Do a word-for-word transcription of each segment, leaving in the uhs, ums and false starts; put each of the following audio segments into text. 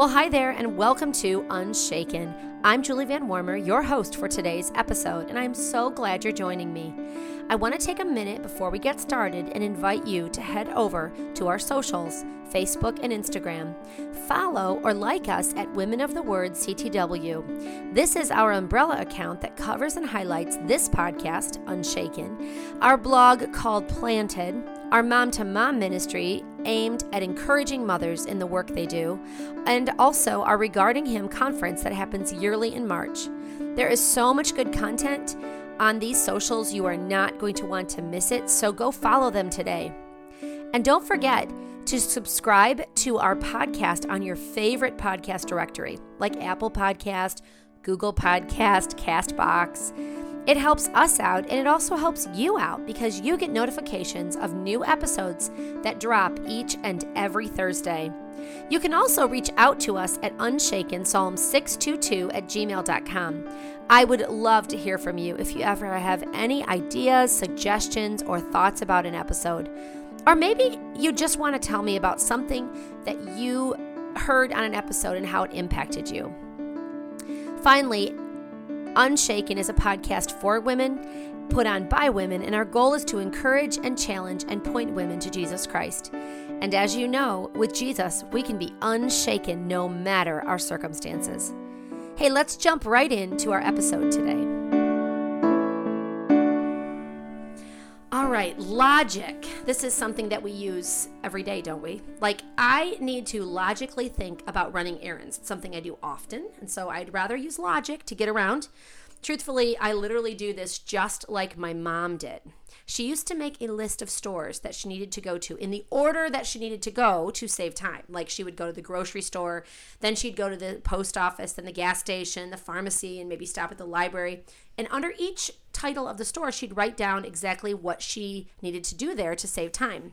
Well, hi there, and welcome to Unshaken. I'm Julie Van Warmer, your host for today's episode, and I'm so glad you're joining me. I want to take a minute before we get started and invite you to head over to our socials, Facebook and Instagram. Follow or like us at Women of the Word C T W. This is our umbrella account that covers and highlights this podcast, Unshaken, our blog called Planted, our Mom to Mom ministry aimed at encouraging mothers in the work they do, and also our Regarding Him conference that happens yearly in March. There is so much good content on these socials, you are not going to want to miss it, so go follow them today. And don't forget to subscribe to our podcast on your favorite podcast directory, like Apple Podcast, Google Podcast, CastBox. It helps us out, and it also helps you out because you get notifications of new episodes that drop each and every Thursday. You can also reach out to us at unshaken psalms six two two at gmail dot com. I would love to hear from you if you ever have any ideas, suggestions, or thoughts about an episode. Or maybe you just want to tell me about something that you heard on an episode and how it impacted you. Finally, Unshaken is a podcast for women, put on by women, and our goal is to encourage and challenge and point women to Jesus Christ. And as you know, with Jesus, we can be unshaken no matter our circumstances. Hey, let's jump right into our episode today. All right, logic. This is something that we use every day, don't we? Like, I need to logically think about running errands. It's something I do often, and so I'd rather use logic to get around. Truthfully, I literally do this just like my mom did. She used to make a list of stores that she needed to go to in the order that she needed to go to save time. Like, she would go to the grocery store, then she'd go to the post office, then the gas station, the pharmacy, and maybe stop at the library. And under each title of the store, she'd write down exactly what she needed to do there to save time.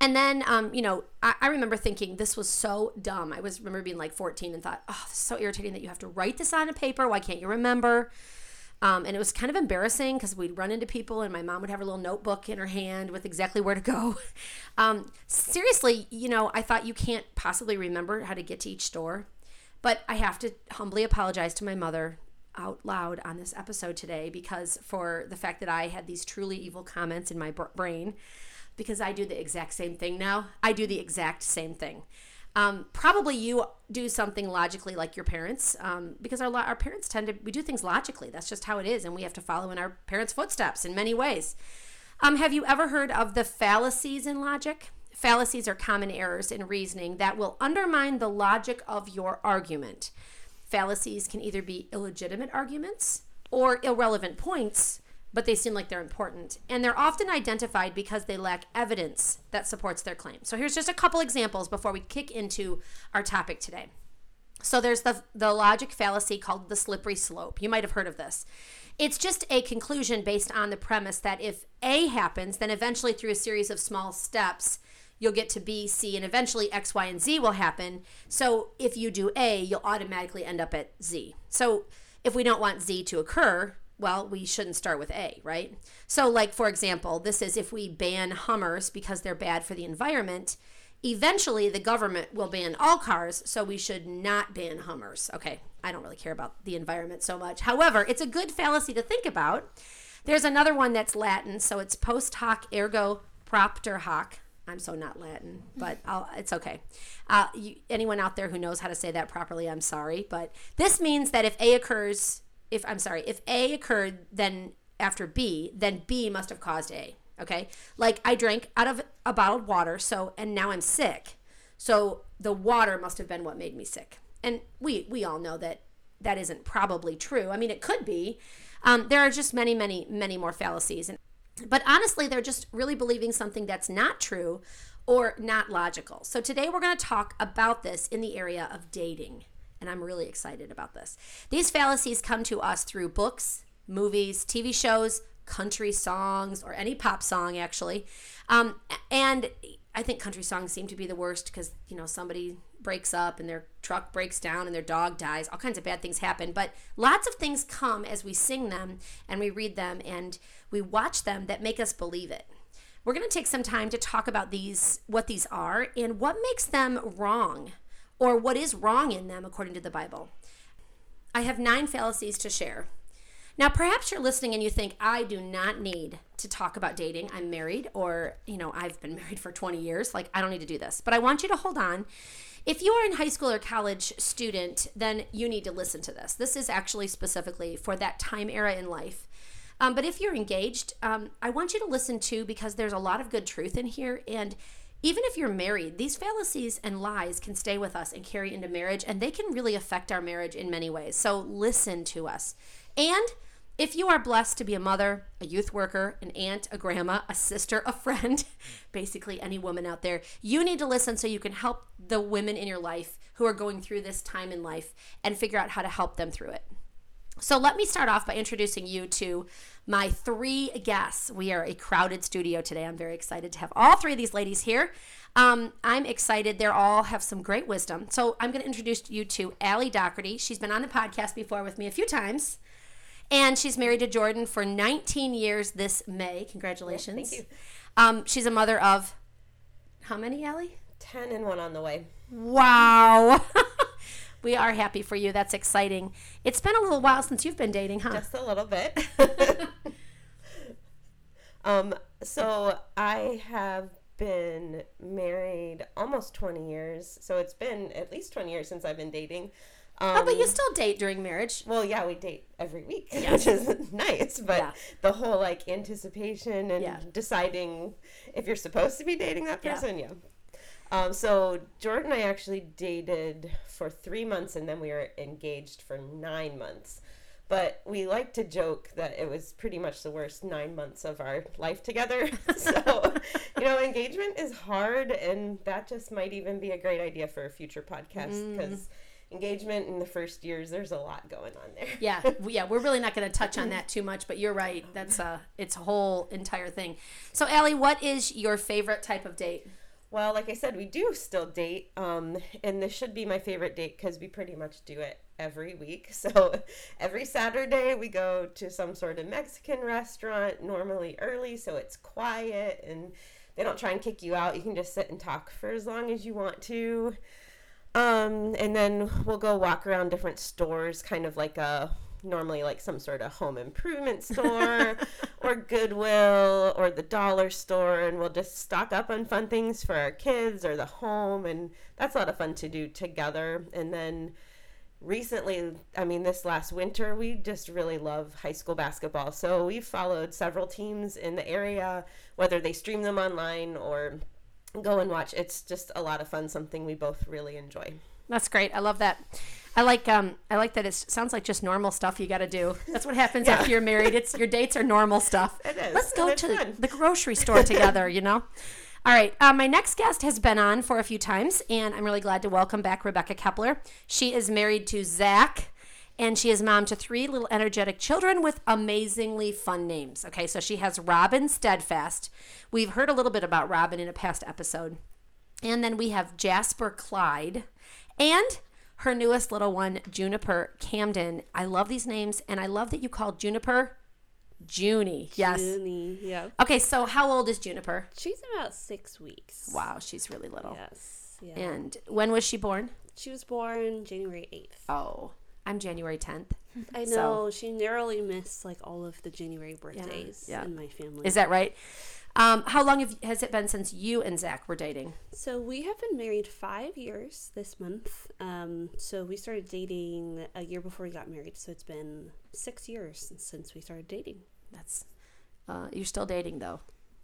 And then, um, you know, I, I remember thinking this was so dumb. I was remember being like fourteen and thought, oh, this is so irritating that you have to write this on a paper. Why can't you remember? Um, and it was kind of embarrassing because we'd run into people and my mom would have her little notebook in her hand with exactly where to go. Um, seriously, you know, I thought you can't possibly remember how to get to each store. But I have to humbly apologize to my mother out loud on this episode today because for the fact that I had these truly evil comments in my brain. Because I do the exact same thing now. I do the exact same thing. Um, probably you do something logically like your parents, um, because our lo- our parents tend to, we do things logically. That's just how it is, and we have to follow in our parents' footsteps in many ways. Um, have you ever heard of the fallacies in logic? Fallacies are common errors in reasoning that will undermine the logic of your argument. Fallacies can either be illegitimate arguments or irrelevant points, but they seem like they're important. And they're often identified because they lack evidence that supports their claim. So here's just a couple examples before we kick into our topic today. So there's the, the logic fallacy called the slippery slope. You might have heard of this. It's just a conclusion based on the premise that if A happens, then eventually through a series of small steps, you'll get to B, C, and eventually X, Y, and Z will happen. So if you do A, you'll automatically end up at Z. So if we don't want Z to occur, well, we shouldn't start with A, right? So like, for example, this is if we ban Hummers because they're bad for the environment, eventually the government will ban all cars, so we should not ban Hummers. Okay, I don't really care about the environment so much. However, it's a good fallacy to think about. There's another one that's Latin, so it's post hoc ergo propter hoc. I'm so not Latin, but I'll, it's okay. Uh, you, anyone out there who knows how to say that properly, I'm sorry. But this means that if A occurs... If I'm sorry, if A occurred then after B, then B must have caused A, okay? Like, I drank out of a bottled water, so, and now I'm sick. So the water must have been what made me sick. And we we all know that that isn't probably true. I mean, it could be. Um, there are just many, many, many more fallacies. And, but honestly, they're just really believing something that's not true or not logical. So today we're going to talk about this in the area of dating. And I'm really excited about this. These fallacies come to us through books, movies, T V shows, country songs, or any pop song, actually. Um, and I think country songs seem to be the worst because, you know, somebody breaks up and their truck breaks down and their dog dies. All kinds of bad things happen. But lots of things come as we sing them and we read them and we watch them that make us believe it. We're going to take some time to talk about these, what these are and what makes them wrong. or what is wrong in them according to the Bible. I have nine fallacies to share. Now, perhaps you're listening and you think, I do not need to talk about dating. I'm married, or, you know, I've been married for twenty years. Like, I don't need to do this. But I want you to hold on. If you are in high school or college student, then you need to listen to this. This is actually specifically for that time era in life. Um, but if you're engaged, um, I want you to listen too, because there's a lot of good truth in here. And even if you're married, these fallacies and lies can stay with us and carry into marriage, and they can really affect our marriage in many ways. So listen to us. And if you are blessed to be a mother, a youth worker, an aunt, a grandma, a sister, a friend, basically any woman out there, you need to listen so you can help the women in your life who are going through this time in life and figure out how to help them through it. So let me start off by introducing you to my three guests. We are a crowded studio today. I'm very excited to have all three of these ladies here. Um, I'm excited. They all have some great wisdom. So I'm going to introduce you to Allie Doherty. She's been on the podcast before with me a few times. And she's married to Jordan for nineteen years this May. Congratulations. Thank you. Um, she's a mother of how many, Allie? Ten and one on the way. Wow. We are happy for you. That's exciting. It's been a little while since you've been dating, huh? Just a little bit. um, so I have been married almost twenty years. So it's been at least twenty years since I've been dating. Um, oh, but you still date during marriage. Well, yeah, we date every week, yeah. Which is nice. But yeah. The whole, like, anticipation and yeah. deciding if you're supposed to be dating that person, yeah. yeah. Um, so Jordan and I actually dated for three months, and then we were engaged for nine months. But we like to joke that it was pretty much the worst nine months of our life together. So, you know, engagement is hard, and that just might even be a great idea for a future podcast, because... Mm. Engagement in the first years, there's a lot going on there. yeah, yeah, we're really not going to touch on that too much, but you're right. That's a it's a whole entire thing. So, Allie, what is your favorite type of date? Well, like I said, we do still date, um, and this should be my favorite date because we pretty much do it every week. So, every Saturday we go to some sort of Mexican restaurant, normally early, so it's quiet, and they don't try and kick you out. You can just sit and talk for as long as you want to. Um, and then we'll go walk around different stores, kind of like a, normally like some sort of home improvement store or Goodwill or the dollar store. And we'll just stock up on fun things for our kids or the home. And that's a lot of fun to do together. And then recently, I mean, this last winter, we just really love high school basketball. So we've followed several teams in the area, whether they stream them online or go and watch. It's just a lot of fun, something we both really enjoy. That's great. I love that. I like um I like that it sounds like just normal stuff you got to do. That's what happens yeah. after you're married. It's your dates are normal stuff. It is. Let's go to fun. The grocery store together, you know. All right. Uh, my next guest has been on for a few times, and I'm really glad to welcome back Rebecca Kepler. She is married to Zach, and she is mom to three little energetic children with amazingly fun names. Okay, so she has Robin Steadfast. We've heard a little bit about Robin in a past episode. And then we have Jasper Clyde and her newest little one, Juniper Camden. I love these names, and I love that you call Juniper Junie. Yes. Junie, yeah. Okay, so how old is Juniper? She's about six weeks. Wow, she's really little. Yes. Yeah. And when was she born? She was born January eighth. Oh, I'm January tenth. I know. So. She narrowly missed like all of the January birthdays yeah, yeah. in my family. Is that right? Um, how long have, has it been since you and Zach were dating? So we have been married five years this month. Um, so we started dating a year before we got married. So it's been six years since we started dating. That's uh, you're still dating, though.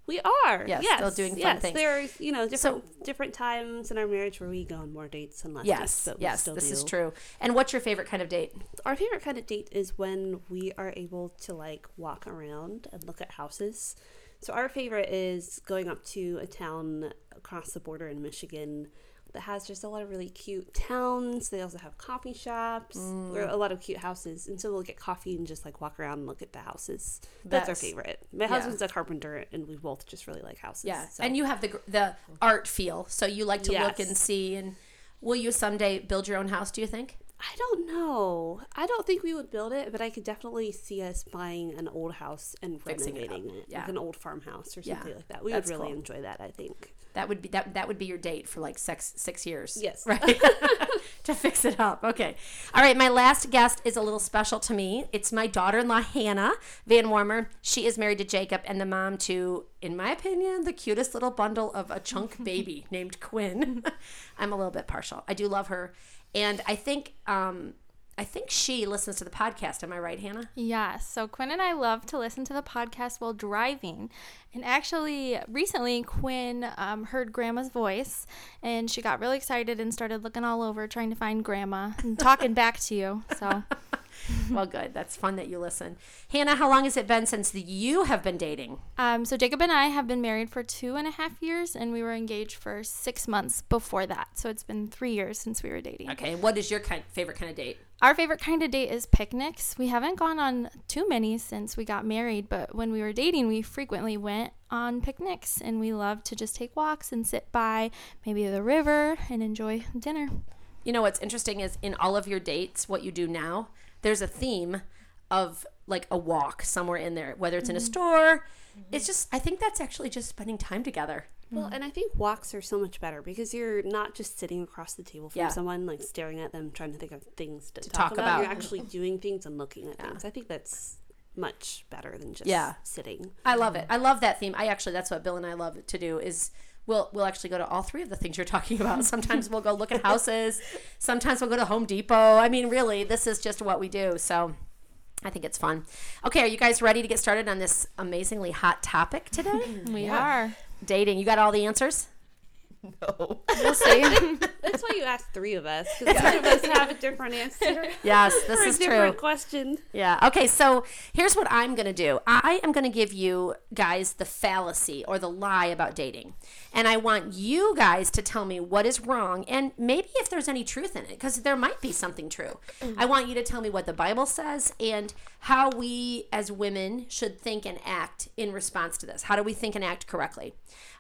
We are. Yes, yes, still doing fun yes. things. There are, you know, different, so, different times in our marriage where we go on more dates and less yes, dates. But yes, still this do. Is true. And what's your favorite kind of date? Our favorite kind of date is when we are able to, like, walk around and look at houses. So our favorite is going up to a town across the border in Michigan that has just a lot of really cute towns. They also have coffee shops mm. or a lot of cute houses. And so we'll get coffee and just like walk around and look at the houses. That's, That's our favorite. My yeah. husband's a carpenter, and we both just really like houses. Yeah. So. And you have the the art feel. So you like to yes. look and see. And will you someday build your own house, do you think? I don't know. I don't think we would build it, but I could definitely see us buying an old house and renovating it, yeah. like an old farmhouse or something yeah. like that. We That's would really cool. enjoy that. I think that would be that. That would be your date for like six six years. Yes, right. To fix it up. Okay. All right. My last guest is a little special to me. It's my daughter-in-law, Hannah Van Warmer. She is married to Jacob and the mom to, in my opinion, the cutest little bundle of a chunk baby named Quinn. I'm a little bit partial. I do love her. And I think um, I think she listens to the podcast. Am I right, Hannah? Yeah. So Quinn and I love to listen to the podcast while driving. And actually, recently, Quinn um, heard Grandma's voice, and she got really excited and started looking all over trying to find Grandma and talking back to you. So, well, good. That's fun that you listen. Hannah, how long has it been since you have been dating? Um, so Jacob and I have been married for two and a half years, and we were engaged for six months before that. So it's been three years since we were dating. Okay. And what is your kind, favorite kind of date? Our favorite kind of date is picnics. We haven't gone on too many since we got married, but when we were dating, we frequently went on picnics, and we love to just take walks and sit by maybe the river and enjoy dinner. You know, what's interesting is in all of your dates, what you do now, there's a theme of like a walk somewhere in there, whether it's mm-hmm. in a store. Mm-hmm. It's just, I think that's actually just spending time together. Well, and I think walks are so much better because you're not just sitting across the table from yeah. someone, like staring at them, trying to think of things to, to talk, talk about. about. You're actually doing things and looking at yeah. things. I think that's much better than just yeah. sitting. I love it. I love that theme. I actually, that's what Bill and I love to do is We'll we'll actually go to all three of the things you're talking about. Sometimes we'll go look at houses. Sometimes we'll go to Home Depot. I mean, really, this is just what we do. So I think it's fun. Okay, are you guys ready to get started on this amazingly hot topic today? We yeah. are. Dating. You got all the answers? No. We'll see. That's why you asked three of us, because yeah. each of us have a different answer. Yes, this is true. Different question. Yeah. Okay, so here's what I'm going to do. I am going to give you guys the fallacy or the lie about dating. And I want you guys to tell me what is wrong and maybe if there's any truth in it, because there might be something true. Mm-hmm. I want you to tell me what the Bible says and how we as women should think and act in response to this. How do we think and act correctly?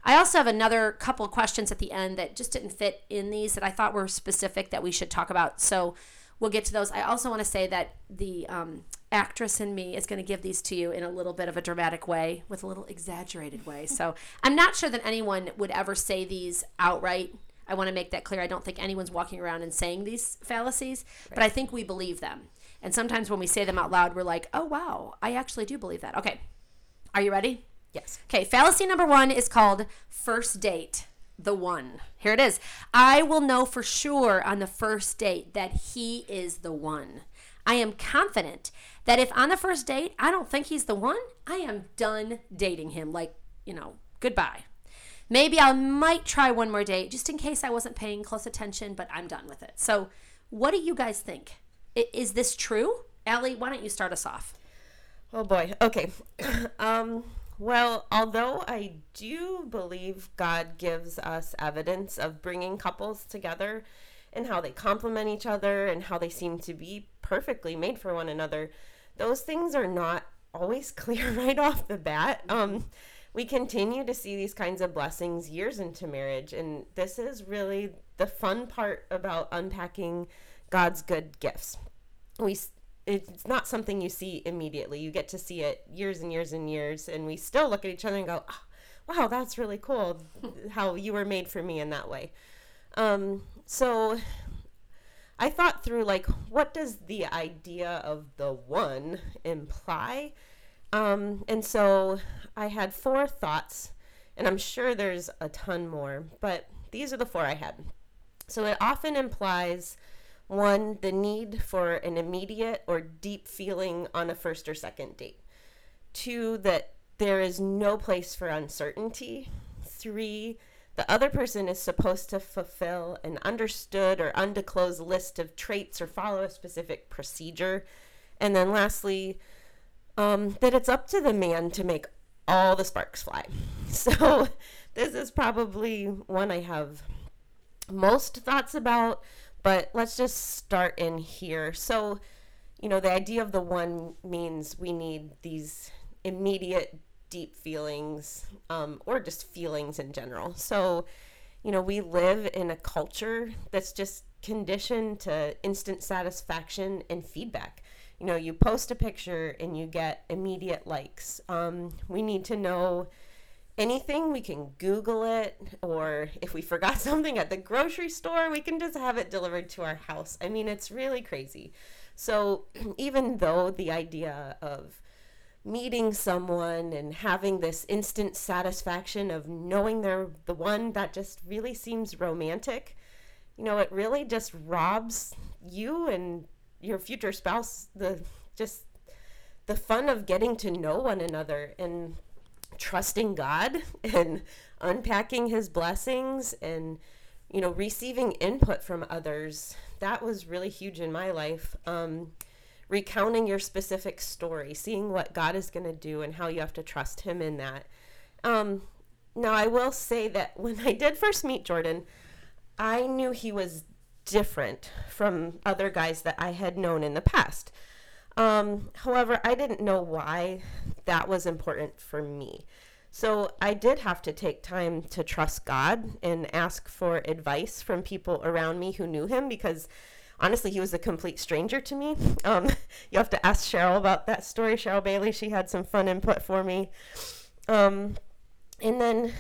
I also have another couple questions at the end that just didn't fit in these that I thought were specific that we should talk about. So we'll get to those. I also want to say that the um, actress in me is going to give these to you in a little bit of a dramatic way, with a little exaggerated way. So I'm not sure that anyone would ever say these outright. I want to make that clear. I don't think anyone's walking around and saying these fallacies, right. but I think we believe them. And sometimes when we say them out loud, we're like, oh, wow, I actually do believe that. Okay. Are you ready? Yes. Okay, fallacy number one is called first date, the one. Here it is. I will know for sure on the first date that he is the one. I am confident that if on the first date I don't think he's the one, I am done dating him. Like, you know, goodbye. Maybe I might try one more date just in case I wasn't paying close attention, but I'm done with it. So what do you guys think? Is this true? Allie, why don't you start us off? Oh, boy. Okay. um... Well, although I do believe God gives us evidence of bringing couples together and how they complement each other and how they seem to be perfectly made for one another, those things are not always clear right off the bat. Um, we continue to see these kinds of blessings years into marriage, and this is really the fun part about unpacking God's good gifts. We It's not something you see immediately. You get to see it years and years and years, and we still look at each other and go, oh, wow, that's really cool how you were made for me in that way. Um, so I thought through, like, what does the idea of the one imply? Um, and so I had four thoughts, and I'm sure there's a ton more, but these are the four I had. So it often implies... One, the need for an immediate or deep feeling on a first or second date. Two, that there is no place for uncertainty. Three, the other person is supposed to fulfill an understood or undisclosed list of traits or follow a specific procedure. And then lastly, um, that it's up to the man to make all the sparks fly. So this is probably one I have most thoughts about. But let's just start in here. So, you know, the idea of the one means we need these immediate deep feelings um, or just feelings in general. So, you know, we live in a culture that's just conditioned to instant satisfaction and feedback. You know, you post a picture and you get immediate likes. Um, we need to know anything. We can Google it, or if we forgot something at the grocery store, we can just have it delivered to our house. I mean, it's really crazy. So even though the idea of meeting someone and having this instant satisfaction of knowing they're the one, that just really seems romantic, you know, it really just robs you and your future spouse the just the fun of getting to know one another and trusting God and unpacking his blessings and, you know, receiving input from others. That was really huge in my life. Um, recounting your specific story, seeing what God is going to do and how you have to trust him in that. Um, now, I will say that when I did first meet Jordan, I knew he was different from other guys that I had known in the past. Um, however, I didn't know why that was important for me. So I did have to take time to trust God and ask for advice from people around me who knew him, because honestly, he was a complete stranger to me. Um, you have to ask Cheryl about that story, Cheryl Bailey. She had some fun input for me. Um, and then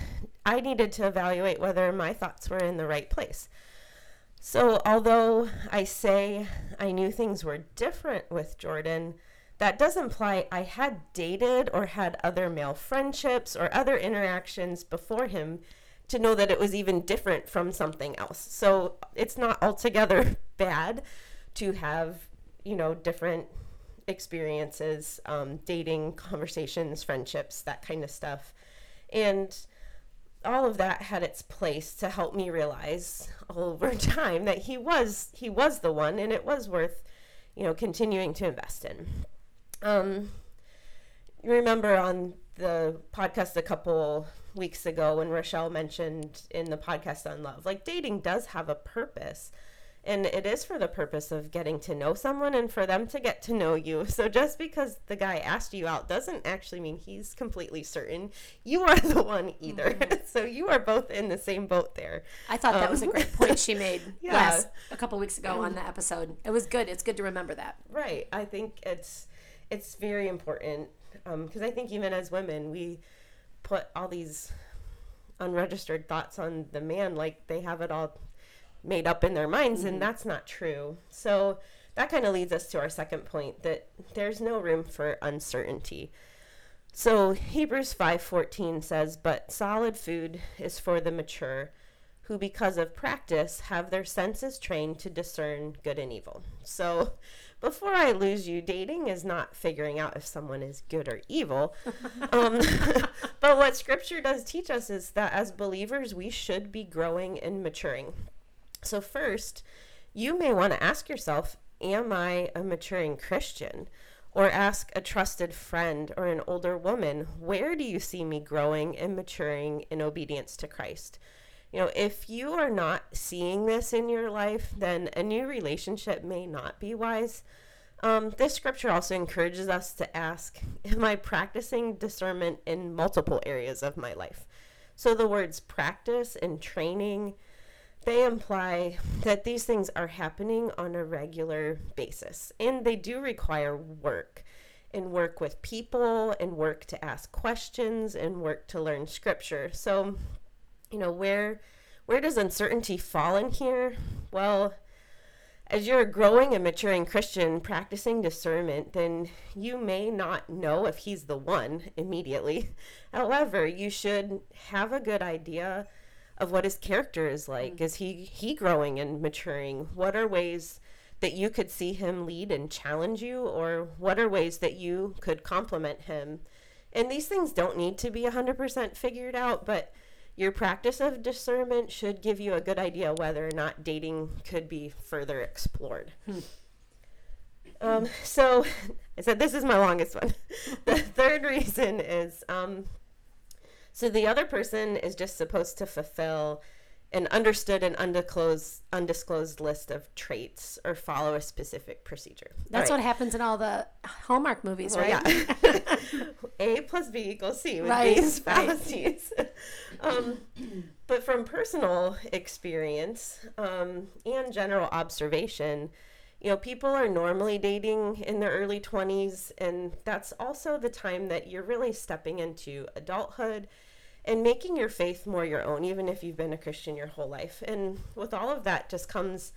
I needed to evaluate whether my thoughts were in the right place. So although I say I knew things were different with Jordan, that does imply I had dated or had other male friendships or other interactions before him to know that it was even different from something else. So it's not altogether bad to have, you know, different experiences, um, dating, conversations, friendships, that kind of stuff. And all of that had its place to help me realize over time that he was he was the one, and it was worth, you know, continuing to invest in. Um, you remember on the podcast a couple weeks ago when Rochelle mentioned in the podcast on love, like, dating does have a purpose, and it is for the purpose of getting to know someone and for them to get to know you. So just because the guy asked you out doesn't actually mean he's completely certain you are the one either. Mm-hmm. So you are both in the same boat there. I thought um, that was a great point she made yeah. last, a couple weeks ago on the episode. It was good. It's good to remember that. Right. I think it's, it's very important because um, I think even as women, we put all these unregistered thoughts on the man, like they have it all made up in their minds, and that's not true. So that kind of leads us to our second point, that there's no room for uncertainty. So Hebrews five fourteen says, "But solid food is for the mature, who because of practice have their senses trained to discern good and evil." So before I lose you, dating is not figuring out if someone is good or evil. Um, but what Scripture does teach us is that as believers, we should be growing and maturing. So first, you may want to ask yourself, am I a maturing Christian? Or ask a trusted friend or an older woman, where do you see me growing and maturing in obedience to Christ? You know, if you are not seeing this in your life, then a new relationship may not be wise. Um, this scripture also encourages us to ask, am I practicing discernment in multiple areas of my life? So the words practice and training, they imply that these things are happening on a regular basis, and they do require work, and work with people, and work to ask questions, and work to learn scripture. So, you know, where where does uncertainty fall in here? Well, as you're a growing and maturing Christian practicing discernment, then you may not know if he's the one immediately. However, you should have a good idea of what his character is like. Is he, he growing and maturing? What are ways that you could see him lead and challenge you? Or what are ways that you could compliment him? And these things don't need to be one hundred percent figured out, but your practice of discernment should give you a good idea whether or not dating could be further explored. Hmm. Um, so I said, this is my longest one. The third reason is... Um, So the other person is just supposed to fulfill an understood and undisclosed, undisclosed list of traits or follow a specific procedure. That's right. What happens in all the Hallmark movies, well, right? Yeah. A plus B equals C with right. these fallacies. Right. um, But from personal experience um, and general observation, you know, people are normally dating in their early twenties, and that's also the time that you're really stepping into adulthood and making your faith more your own, even if you've been a Christian your whole life. And with all of that just comes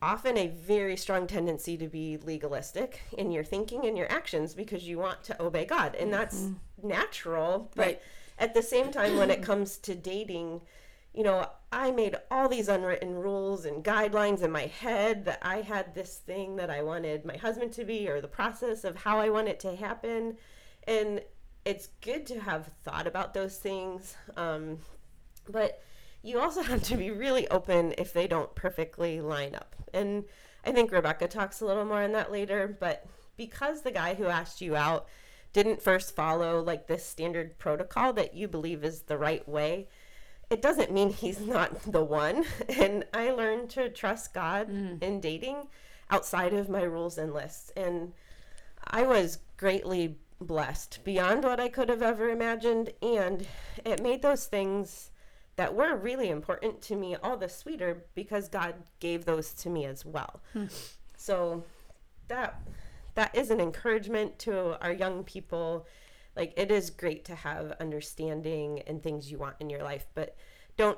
often a very strong tendency to be legalistic in your thinking and your actions because you want to obey God. And that's mm-hmm. natural, but right. at the same time, when it comes to dating, you know, I made all these unwritten rules and guidelines in my head that I had this thing that I wanted my husband to be, or the process of how I want it to happen. And it's good to have thought about those things. Um, but you also have to be really open if they don't perfectly line up. And I think Rebecca talks a little more on that later, but because the guy who asked you out didn't first follow like this standard protocol that you believe is the right way, it doesn't mean he's not the one. And I learned to trust God mm. in dating outside of my rules and lists. And I was greatly blessed beyond what I could have ever imagined. And it made those things that were really important to me all the sweeter because God gave those to me as well. Hmm. So that that is an encouragement to our young people. Like, it is great to have understanding and things you want in your life, but don't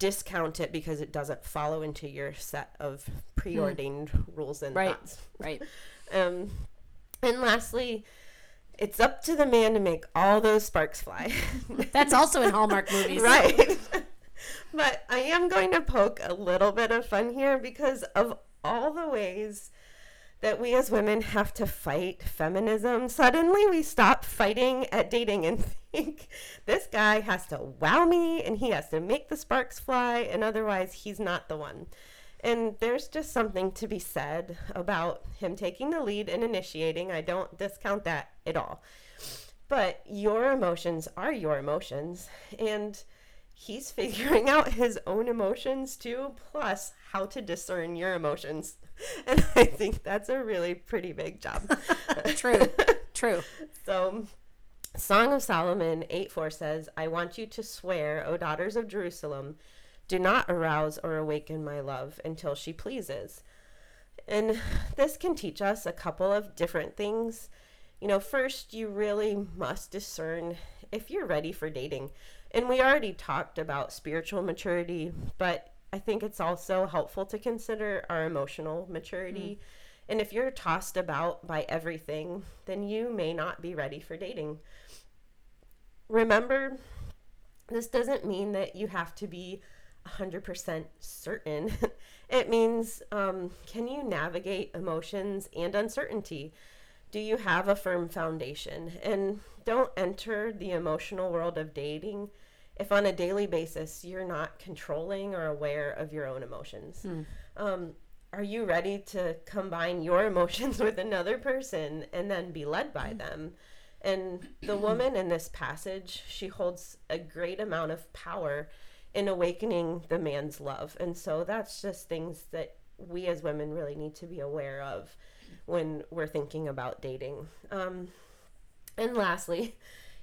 discount it because it doesn't follow into your set of preordained hmm. rules and right. thoughts. Right. Um, and lastly, it's up to the man to make all those sparks fly. That's also in Hallmark movies. Right. But I am going to poke a little bit of fun here because of all the ways that we as women have to fight feminism, suddenly we stop fighting at dating and think, this guy has to wow me and he has to make the sparks fly, and otherwise he's not the one. And there's just something to be said about him taking the lead and initiating. I don't discount that at all. But your emotions are your emotions, and he's figuring out his own emotions too, plus how to discern your emotions. And I think that's a really pretty big job. True, true. So Song of Solomon eight four says, I want you to swear, O daughters of Jerusalem, do not arouse or awaken my love until she pleases. And this can teach us a couple of different things. You know, first, you really must discern if you're ready for dating. And we already talked about spiritual maturity, but I think it's also helpful to consider our emotional maturity. Mm-hmm. And if you're tossed about by everything, then you may not be ready for dating. Remember, this doesn't mean that you have to be one hundred percent certain. It means, um, can you navigate emotions and uncertainty? Do you have a firm foundation? And don't enter the emotional world of dating if on a daily basis you're not controlling or aware of your own emotions. Hmm. Um, are you ready to combine your emotions with another person and then be led by them? And the woman in this passage, she holds a great amount of power in awakening the man's love. And so that's just things that we as women really need to be aware of when we're thinking about dating. Um, and lastly,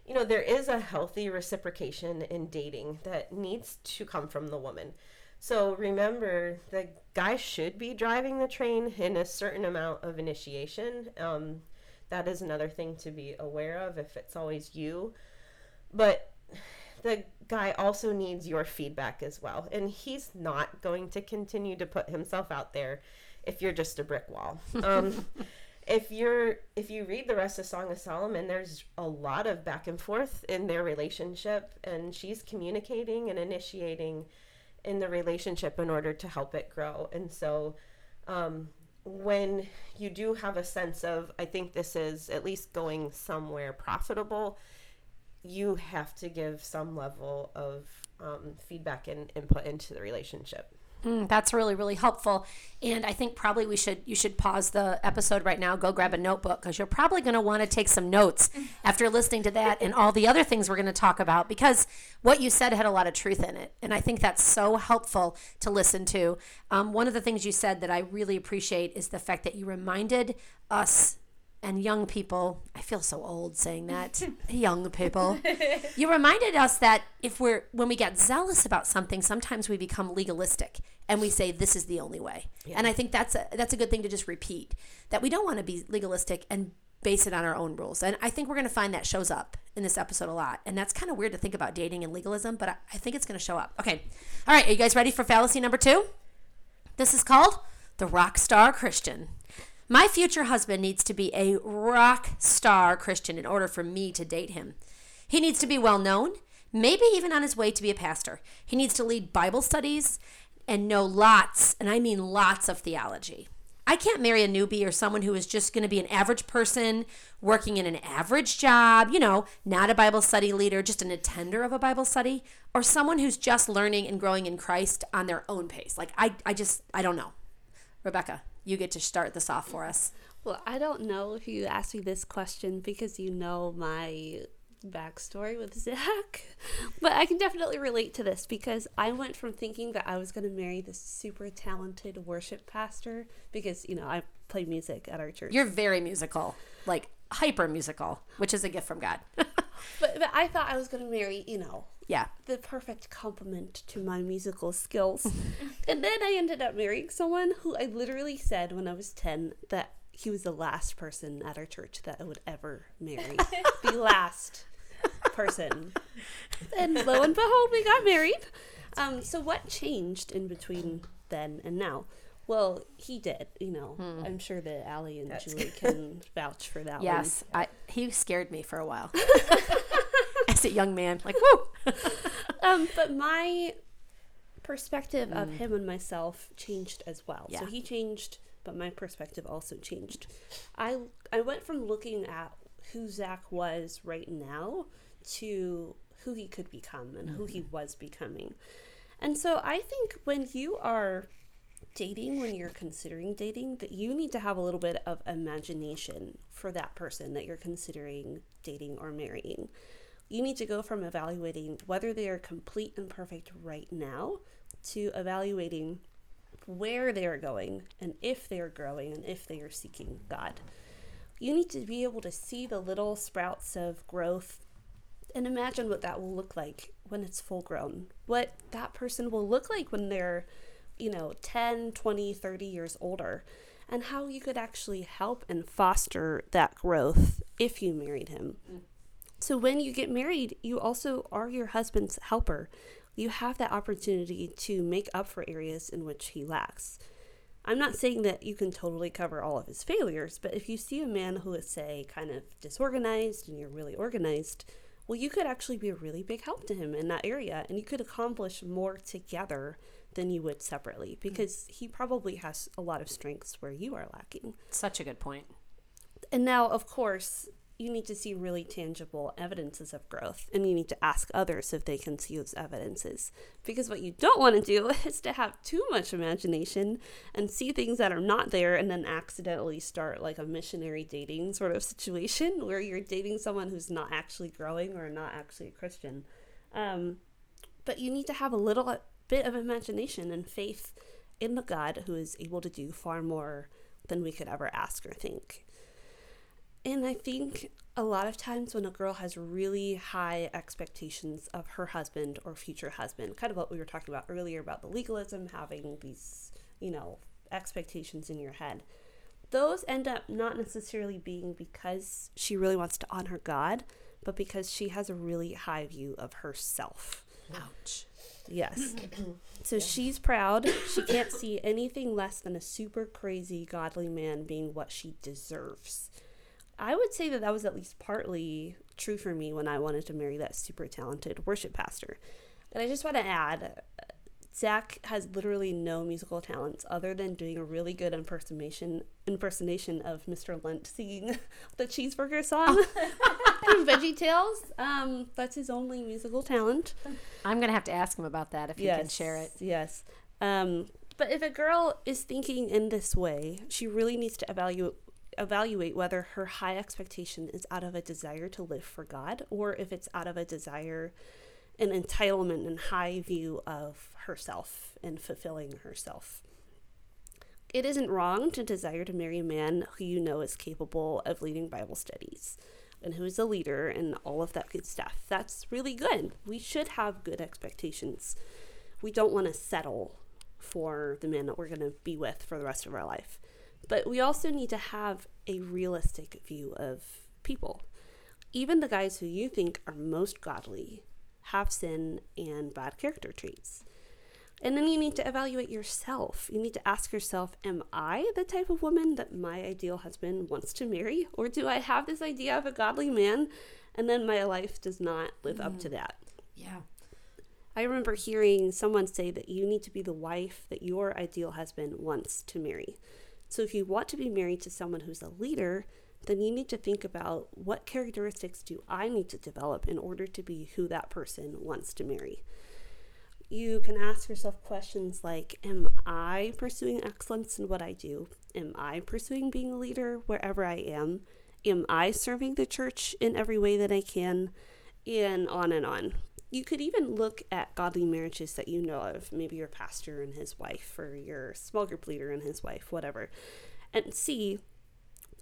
you know, there is a healthy reciprocation in dating that needs to come from the woman. So remember, the guy should be driving the train in a certain amount of initiation. Um, that is another thing to be aware of if it's always you. But the guy also needs your feedback as well. And he's not going to continue to put himself out there if you're just a brick wall. Um, if you're, if you read the rest of Song of Solomon, there's a lot of back and forth in their relationship, and she's communicating and initiating in the relationship in order to help it grow. And so um, when you do have a sense of, I think this is at least going somewhere profitable, you have to give some level of um, feedback and input into the relationship. Mm, that's really, really helpful. And I think probably we should you should pause the episode right now, go grab a notebook, because you're probably going to want to take some notes after listening to that and all the other things we're going to talk about, because what you said had a lot of truth in it. And I think that's so helpful to listen to. Um, one of the things you said that I really appreciate is the fact that you reminded us and young people. I feel so old saying that. Young people. You reminded us that if we're when we get zealous about something, sometimes we become legalistic and we say this is the only way. Yeah. And I think that's a, that's a good thing to just repeat, that we don't want to be legalistic and base it on our own rules. And I think we're going to find that shows up in this episode a lot. And that's kind of weird to think about dating and legalism, but I, I think it's going to show up. Okay. All right. Are you guys ready for fallacy number two? This is called the rock star Christian. My future husband needs to be a rock star Christian in order for me to date him. He needs to be well known, maybe even on his way to be a pastor. He needs to lead Bible studies and know lots, and I mean lots of theology. I can't marry a newbie or someone who is just going to be an average person working in an average job, you know, not a Bible study leader, just an attender of a Bible study, or someone who's just learning and growing in Christ on their own pace. Like, I, I just, I don't know. Rebecca, you get to start this off for us. Well, I don't know if you asked me this question because you know my backstory with Zach, but I can definitely relate to this because I went from thinking that I was going to marry this super talented worship pastor because, you know, I play music at our church. You're very musical, like hyper musical, which is a gift from God. but, but I thought I was going to marry, you know, yeah, the perfect complement to my musical skills. And then I ended up marrying someone who I literally said when I was ten that he was the last person at our church that I would ever marry. The last person. And lo and behold, we got married. Um, so what changed in between then and now? Well, he did, you know. Hmm. I'm sure that Allie and That's Julie can vouch for that. Yes, one. Yes, he scared me for a while. As a young man, like, woo! um, but my perspective mm. of him and myself changed as well. Yeah. So he changed, but my perspective also changed. I I went from looking at who Zach was right now to who he could become and mm-hmm. who he was becoming. And so I think when you are dating, when you're considering dating, that you need to have a little bit of imagination for that person that you're considering dating or marrying. You need to go from evaluating whether they are complete and perfect right now to evaluating where they are going and if they are growing and if they are seeking God. You need to be able to see the little sprouts of growth and imagine what that will look like when it's full grown, what that person will look like when they're, you know, ten, twenty, thirty years older, and how you could actually help and foster that growth if you married him. Mm-hmm. So when you get married, you also are your husband's helper. You have that opportunity to make up for areas in which he lacks. I'm not saying that you can totally cover all of his failures, but if you see a man who is, say, kind of disorganized and you're really organized, well, you could actually be a really big help to him in that area, and you could accomplish more together than you would separately because he probably has a lot of strengths where you are lacking. Such a good point. And now, of course, you need to see really tangible evidences of growth, and you need to ask others if they can see those evidences, because what you don't want to do is to have too much imagination and see things that are not there and then accidentally start like a missionary dating sort of situation where you're dating someone who's not actually growing or not actually a Christian. Um, but you need to have a little bit of imagination and faith in the God who is able to do far more than we could ever ask or think. And I think a lot of times when a girl has really high expectations of her husband or future husband, kind of what we were talking about earlier about the legalism, having these, you know, expectations in your head, those end up not necessarily being because she really wants to honor God, but because she has a really high view of herself. Ouch. Yes. So she's proud. She can't see anything less than a super crazy godly man being what she deserves. I would say that that was at least partly true for me when I wanted to marry that super talented worship pastor. And I just want to add, Zach has literally no musical talents other than doing a really good impersonation impersonation of Mister Lent singing the Cheeseburger song from Veggie Tales. Um, that's his only musical talent. I'm going to have to ask him about that if yes, he can share it. Yes. Um, but if a girl is thinking in this way, she really needs to evaluate evaluate whether her high expectation is out of a desire to live for God or if it's out of a desire, an entitlement and high view of herself and fulfilling herself. It isn't wrong to desire to marry a man who you know is capable of leading Bible studies and who is a leader and all of that good stuff. That's really good. We should have good expectations. We don't want to settle for the man that we're going to be with for the rest of our life. But we also need to have a realistic view of people. Even the guys who you think are most godly have sin and bad character traits. And then you need to evaluate yourself. You need to ask yourself, am I the type of woman that my ideal husband wants to marry? Or do I have this idea of a godly man and then my life does not live mm. up to that? Yeah. I remember hearing someone say that you need to be the wife that your ideal husband wants to marry. So if you want to be married to someone who's a leader, then you need to think about, what characteristics do I need to develop in order to be who that person wants to marry? You can ask yourself questions like, am I pursuing excellence in what I do? Am I pursuing being a leader wherever I am? Am I serving the church in every way that I can? And on and on. You could even look at godly marriages that you know of, maybe your pastor and his wife, or your small group leader and his wife, whatever, and see,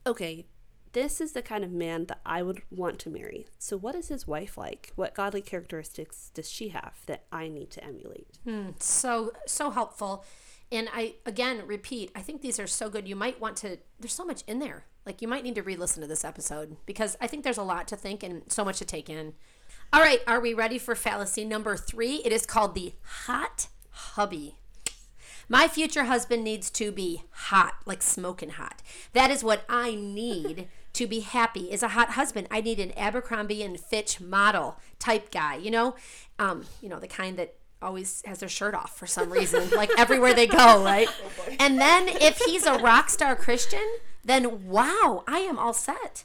okay, this is the kind of man that I would want to marry. So what is his wife like? What godly characteristics does she have that I need to emulate? Hmm. So, so helpful. And I, again, repeat, I think these are so good. You might want to, there's so much in there. Like, you might need to re-listen to this episode, because I think there's a lot to think and so much to take in. All right. Are we ready for fallacy number three? It is called the hot hubby. My future husband needs to be hot, like smoking hot. That is what I need to be happy, is a hot husband. I need an Abercrombie and Fitch model type guy, you know? Um, you know, the kind that always has their shirt off for some reason, like everywhere they go, right? Oh, and then if he's a rock star Christian, then wow, I am all set.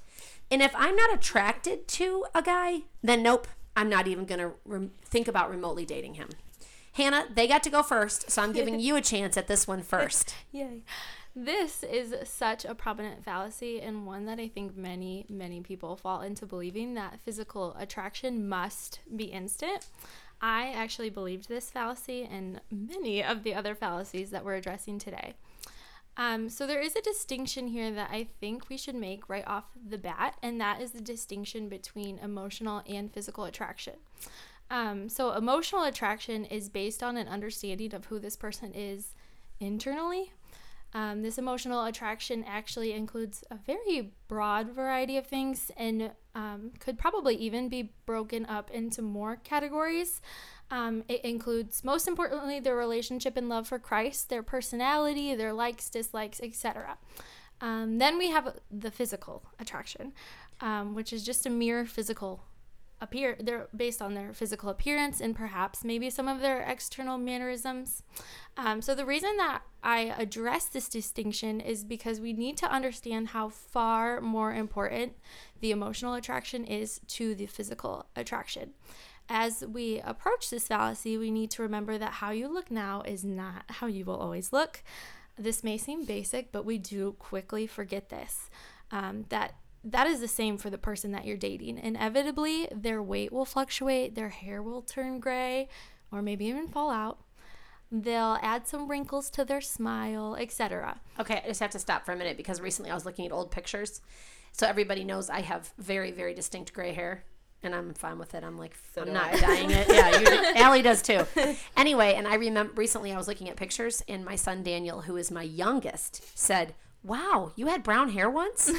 And if I'm not attracted to a guy, then nope, I'm not even going to re- think about remotely dating him. Hannah, they got to go first, so I'm giving you a chance at this one first. Yay. This is such a prominent fallacy, and one that I think many, many people fall into, believing that physical attraction must be instant. I actually believed this fallacy and many of the other fallacies that we're addressing today. Um, so there is a distinction here that I think we should make right off the bat, and that is the distinction between emotional and physical attraction. Um, so emotional attraction is based on an understanding of who this person is internally. Um, this emotional attraction actually includes a very broad variety of things, and um, could probably even be broken up into more categories. Um, it includes, most importantly, their relationship and love for Christ, their personality, their likes, dislikes, et cetera. Um, then we have the physical attraction, um, which is just a mere physical appear they're based on their physical appearance and perhaps maybe some of their external mannerisms. Um, so the reason that I address this distinction is because we need to understand how far more important the emotional attraction is to the physical attraction. As we approach this fallacy, we need to remember that how you look now is not how you will always look. This may seem basic, but we do quickly forget this. Um, that That is the same for the person that you're dating. Inevitably, their weight will fluctuate, their hair will turn gray, or maybe even fall out. They'll add some wrinkles to their smile, et cetera. Okay, I just have to stop for a minute, because recently I was looking at old pictures. So everybody knows I have very, very distinct gray hair, and I'm fine with it. I'm like, so I'm not I. dyeing it. Yeah, you, Allie does too. Anyway, and I remember recently I was looking at pictures, and my son Daniel, who is my youngest, said, "Wow, you had brown hair once?"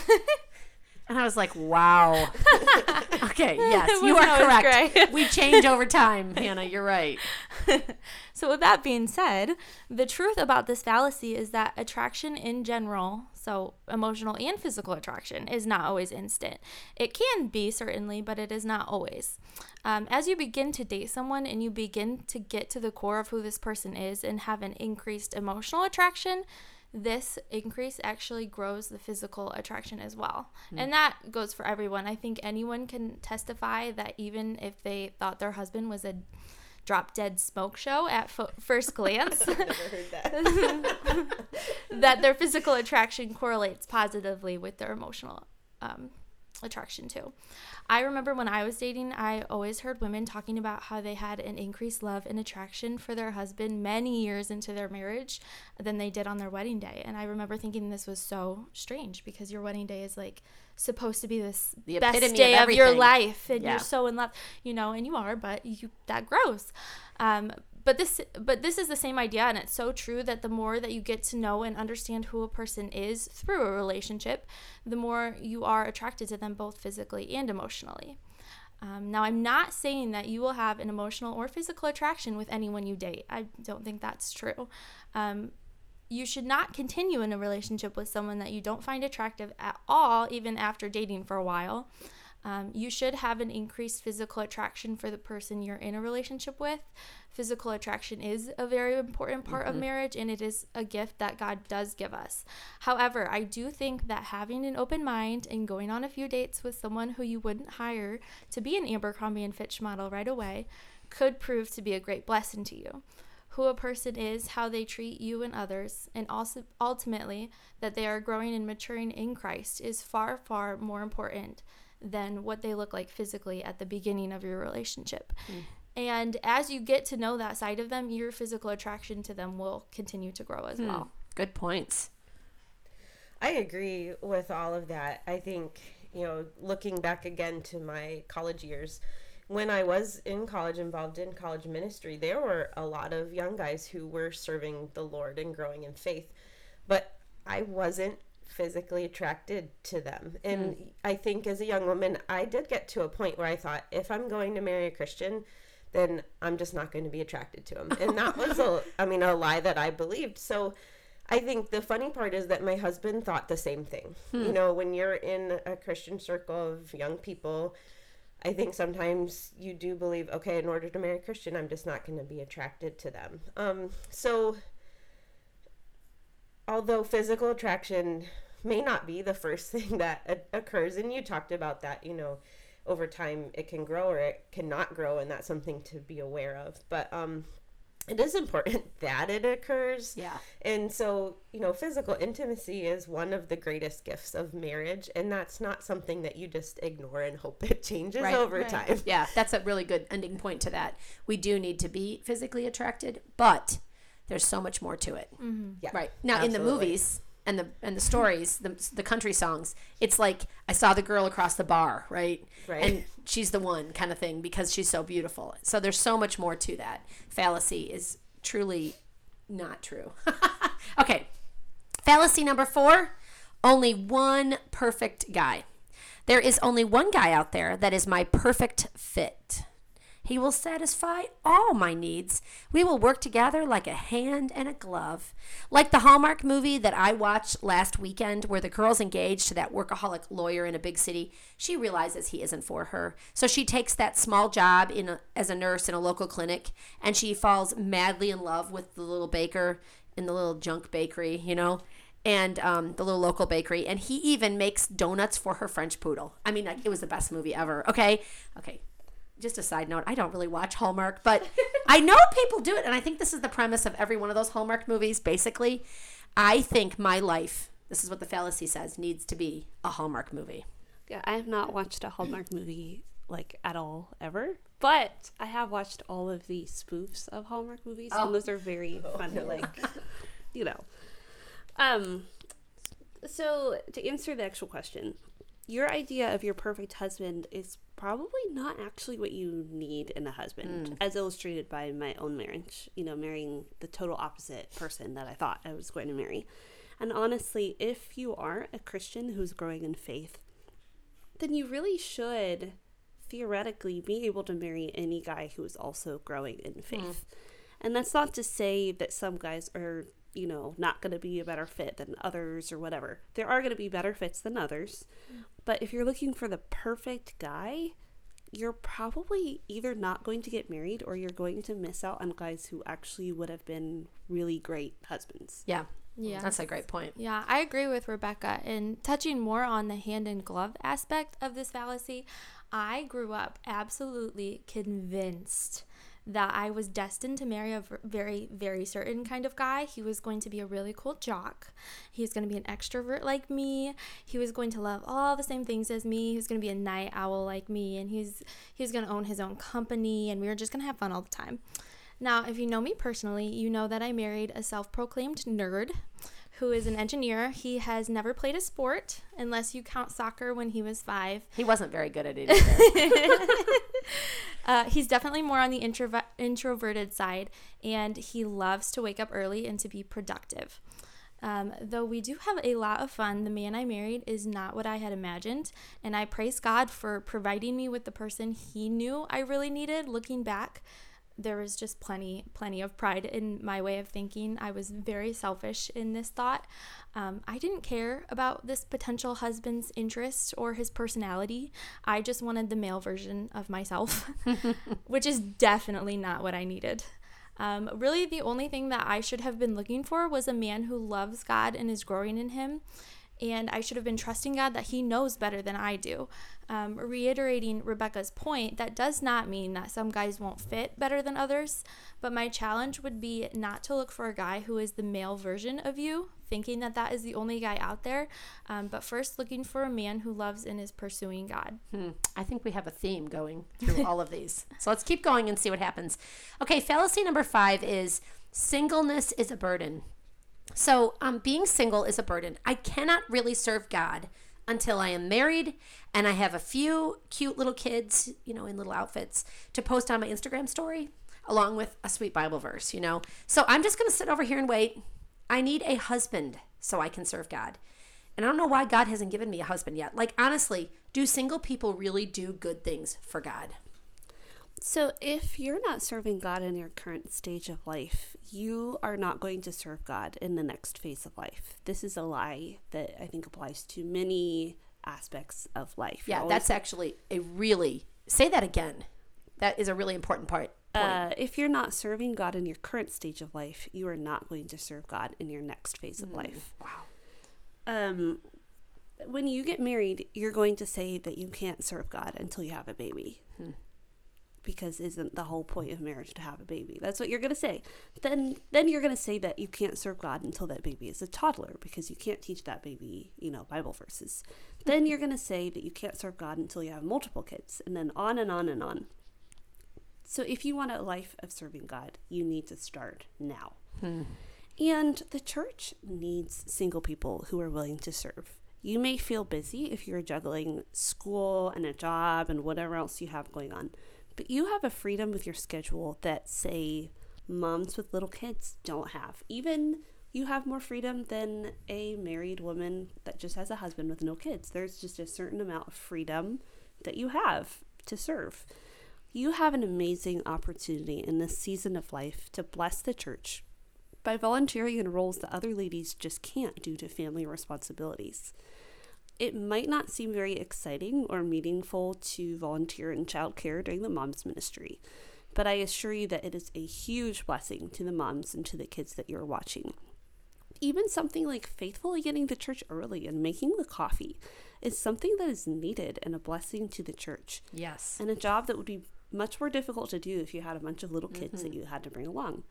And I was like, wow. Okay, yes, you are correct. We change over time, Hannah, you're right. So with that being said, the truth about this fallacy is that attraction in general, so emotional and physical attraction, is not always instant. It can be, certainly, but it is not always. Um, as you begin to date someone and you begin to get to the core of who this person is and have an increased emotional attraction, this increase actually grows the physical attraction as well. Mm. And that goes for everyone. I think anyone can testify that even if they thought their husband was a drop-dead smoke show at fo- first glance, I've never heard that. that their physical attraction correlates positively with their emotional um, attraction to. I remember when I was dating, I always heard women talking about how they had an increased love and attraction for their husband many years into their marriage than they did on their wedding day. And I remember thinking this was so strange, because your wedding day is like supposed to be this the best day of, of your life, and yeah. you're so in love, you know, and you are, but you that grows. Um, But this but this is the same idea, and it's so true that the more that you get to know and understand who a person is through a relationship, the more you are attracted to them both physically and emotionally. Um, now, I'm not saying that you will have an emotional or physical attraction with anyone you date. I don't think that's true. Um, you should not continue in a relationship with someone that you don't find attractive at all, even after dating for a while. Um, you should have an increased physical attraction for the person you're in a relationship with. Physical attraction is a very important part mm-hmm. of marriage, and it is a gift that God does give us. However, I do think that having an open mind and going on a few dates with someone who you wouldn't hire to be an Abercrombie and Fitch model right away could prove to be a great blessing to you. Who a person is, how they treat you and others, and also ultimately that they are growing and maturing in Christ is far, far more important than what they look like physically at the beginning of your relationship. Mm. And as you get to know that side of them, your physical attraction to them will continue to grow as mm. well. Good points. I agree with all of that. I think, you know, looking back again to my college years, when I was in college, involved in college ministry, there were a lot of young guys who were serving the Lord and growing in faith, but I wasn't physically attracted to them. And mm. I think as a young woman, I did get to a point where I thought, if I'm going to marry a Christian, then I'm just not going to be attracted to him. And that was a, I mean, a lie that I believed. So I think the funny part is that my husband thought the same thing. Hmm. You know, when you're in a Christian circle of young people, I think sometimes you do believe, okay, in order to marry a Christian, I'm just not going to be attracted to them. Um, so although physical attraction may not be the first thing that occurs, and you talked about that, you know, over time it can grow or it cannot grow, and that's something to be aware of. But um, it is important that it occurs. Yeah. And so, you know, physical intimacy is one of the greatest gifts of marriage, and that's not something that you just ignore and hope it changes right, over right. time. Yeah, that's a really good ending point to that. We do need to be physically attracted, but there's so much more to it. Mm-hmm. Yeah. Right. Now, absolutely. In the movies and the and the stories, the the country songs, it's like, I saw the girl across the bar, right? Right. And she's the one kind of thing because she's so beautiful. So there's so much more to that. Fallacy is truly not true. Okay. Fallacy number four, only one perfect guy. There is only one guy out there that is my perfect fit. He will satisfy all my needs. We will work together like a hand and a glove. Like the Hallmark movie that I watched last weekend where the girl's engaged to that workaholic lawyer in a big city, she realizes he isn't for her. So she takes that small job in a, as a nurse in a local clinic, and she falls madly in love with the little baker in the little junk bakery, you know, and um, the little local bakery. And he even makes donuts for her French poodle. I mean, like, it was the best movie ever. Okay, okay. Just a side note, I don't really watch Hallmark, but I know people do it, and I think this is the premise of every one of those Hallmark movies, basically. I think my life, this is what the fallacy says, needs to be a Hallmark movie. Yeah, I have not watched a Hallmark movie, like, at all, ever. But I have watched all of the spoofs of Hallmark movies, oh. and those are very oh. fun to, like, you know. Um. So, to answer the actual question, your idea of your perfect husband is probably not actually what you need in a husband, mm. as illustrated by my own marriage, you know, marrying the total opposite person that I thought I was going to marry. And honestly, if you are a Christian who's growing in faith, then you really should theoretically be able to marry any guy who is also growing in faith. Mm. And that's not to say that some guys are, you know, not going to be a better fit than others or whatever. There are going to be better fits than others. Mm. But if you're looking for the perfect guy, you're probably either not going to get married or you're going to miss out on guys who actually would have been really great husbands. Yeah. Yeah. That's a great point. Yeah, I agree with Rebecca. And touching more on the hand and glove aspect of this fallacy, I grew up absolutely convinced that I was destined to marry a very, very certain kind of guy. He was going to be a really cool jock. He was going to be an extrovert like me. He was going to love all the same things as me. He was going to be a night owl like me, and he's he was going to own his own company, and we were just going to have fun all the time. Now, if you know me personally, you know that I married a self-proclaimed nerd who is an engineer. He has never played a sport, unless you count soccer when he was five. He wasn't very good at it either. uh, he's definitely more on the intro- introverted side, and he loves to wake up early and to be productive. Um, though we do have a lot of fun, the man I married is not what I had imagined, and I praise God for providing me with the person he knew I really needed. Looking back, there was just plenty, plenty of pride in my way of thinking. I was very selfish in this thought. Um, I didn't care about this potential husband's interests or his personality. I just wanted the male version of myself, which is definitely not what I needed. Um, really, the only thing that I should have been looking for was a man who loves God and is growing in Him. And I should have been trusting God that He knows better than I do. Um, reiterating Rebecca's point, that does not mean that some guys won't fit better than others, but my challenge would be not to look for a guy who is the male version of you, thinking that that is the only guy out there, um, but first looking for a man who loves and is pursuing God. Hmm. I think we have a theme going through all of these. So let's keep going and see what happens. Okay, fallacy number five is singleness is a burden. So um, being single is a burden. I cannot really serve God until I am married and I have a few cute little kids, you know, in little outfits to post on my Instagram story along with a sweet Bible verse, you know. So I'm just going to sit over here and wait. I need a husband so I can serve God. And I don't know why God hasn't given me a husband yet. Like, honestly, do single people really do good things for God? So if you're not serving God in your current stage of life, you are not going to serve God in the next phase of life. This is a lie that I think applies to many aspects of life. Yeah, always... that's actually a really, say that again. That is a really important part. Uh, if you're not serving God in your current stage of life, you are not going to serve God in your next phase of mm. life. Wow. Um, when you get married, you're going to say that you can't serve God until you have a baby. Hmm. Because isn't the whole point of marriage to have a baby? That's what you're going to say. Then then you're going to say that you can't serve God until that baby is a toddler because you can't teach that baby, you know, Bible verses. Then you're going to say that you can't serve God until you have multiple kids, and then on and on and on. So if you want a life of serving God, you need to start now. Hmm. And the church needs single people who are willing to serve. You may feel busy if you're juggling school and a job and whatever else you have going on. But you have a freedom with your schedule that, say, moms with little kids don't have. Even you have more freedom than a married woman that just has a husband with no kids. There's just a certain amount of freedom that you have to serve. You have an amazing opportunity in this season of life to bless the church by volunteering in roles that other ladies just can't due to family responsibilities. It might not seem very exciting or meaningful to volunteer in childcare during the mom's ministry, but I assure you that it is a huge blessing to the moms and to the kids that you're watching. Even something like faithfully getting to church early and making the coffee is something that is needed and a blessing to the church. Yes. And a job that would be much more difficult to do if you had a bunch of little kids mm-hmm. that you had to bring along.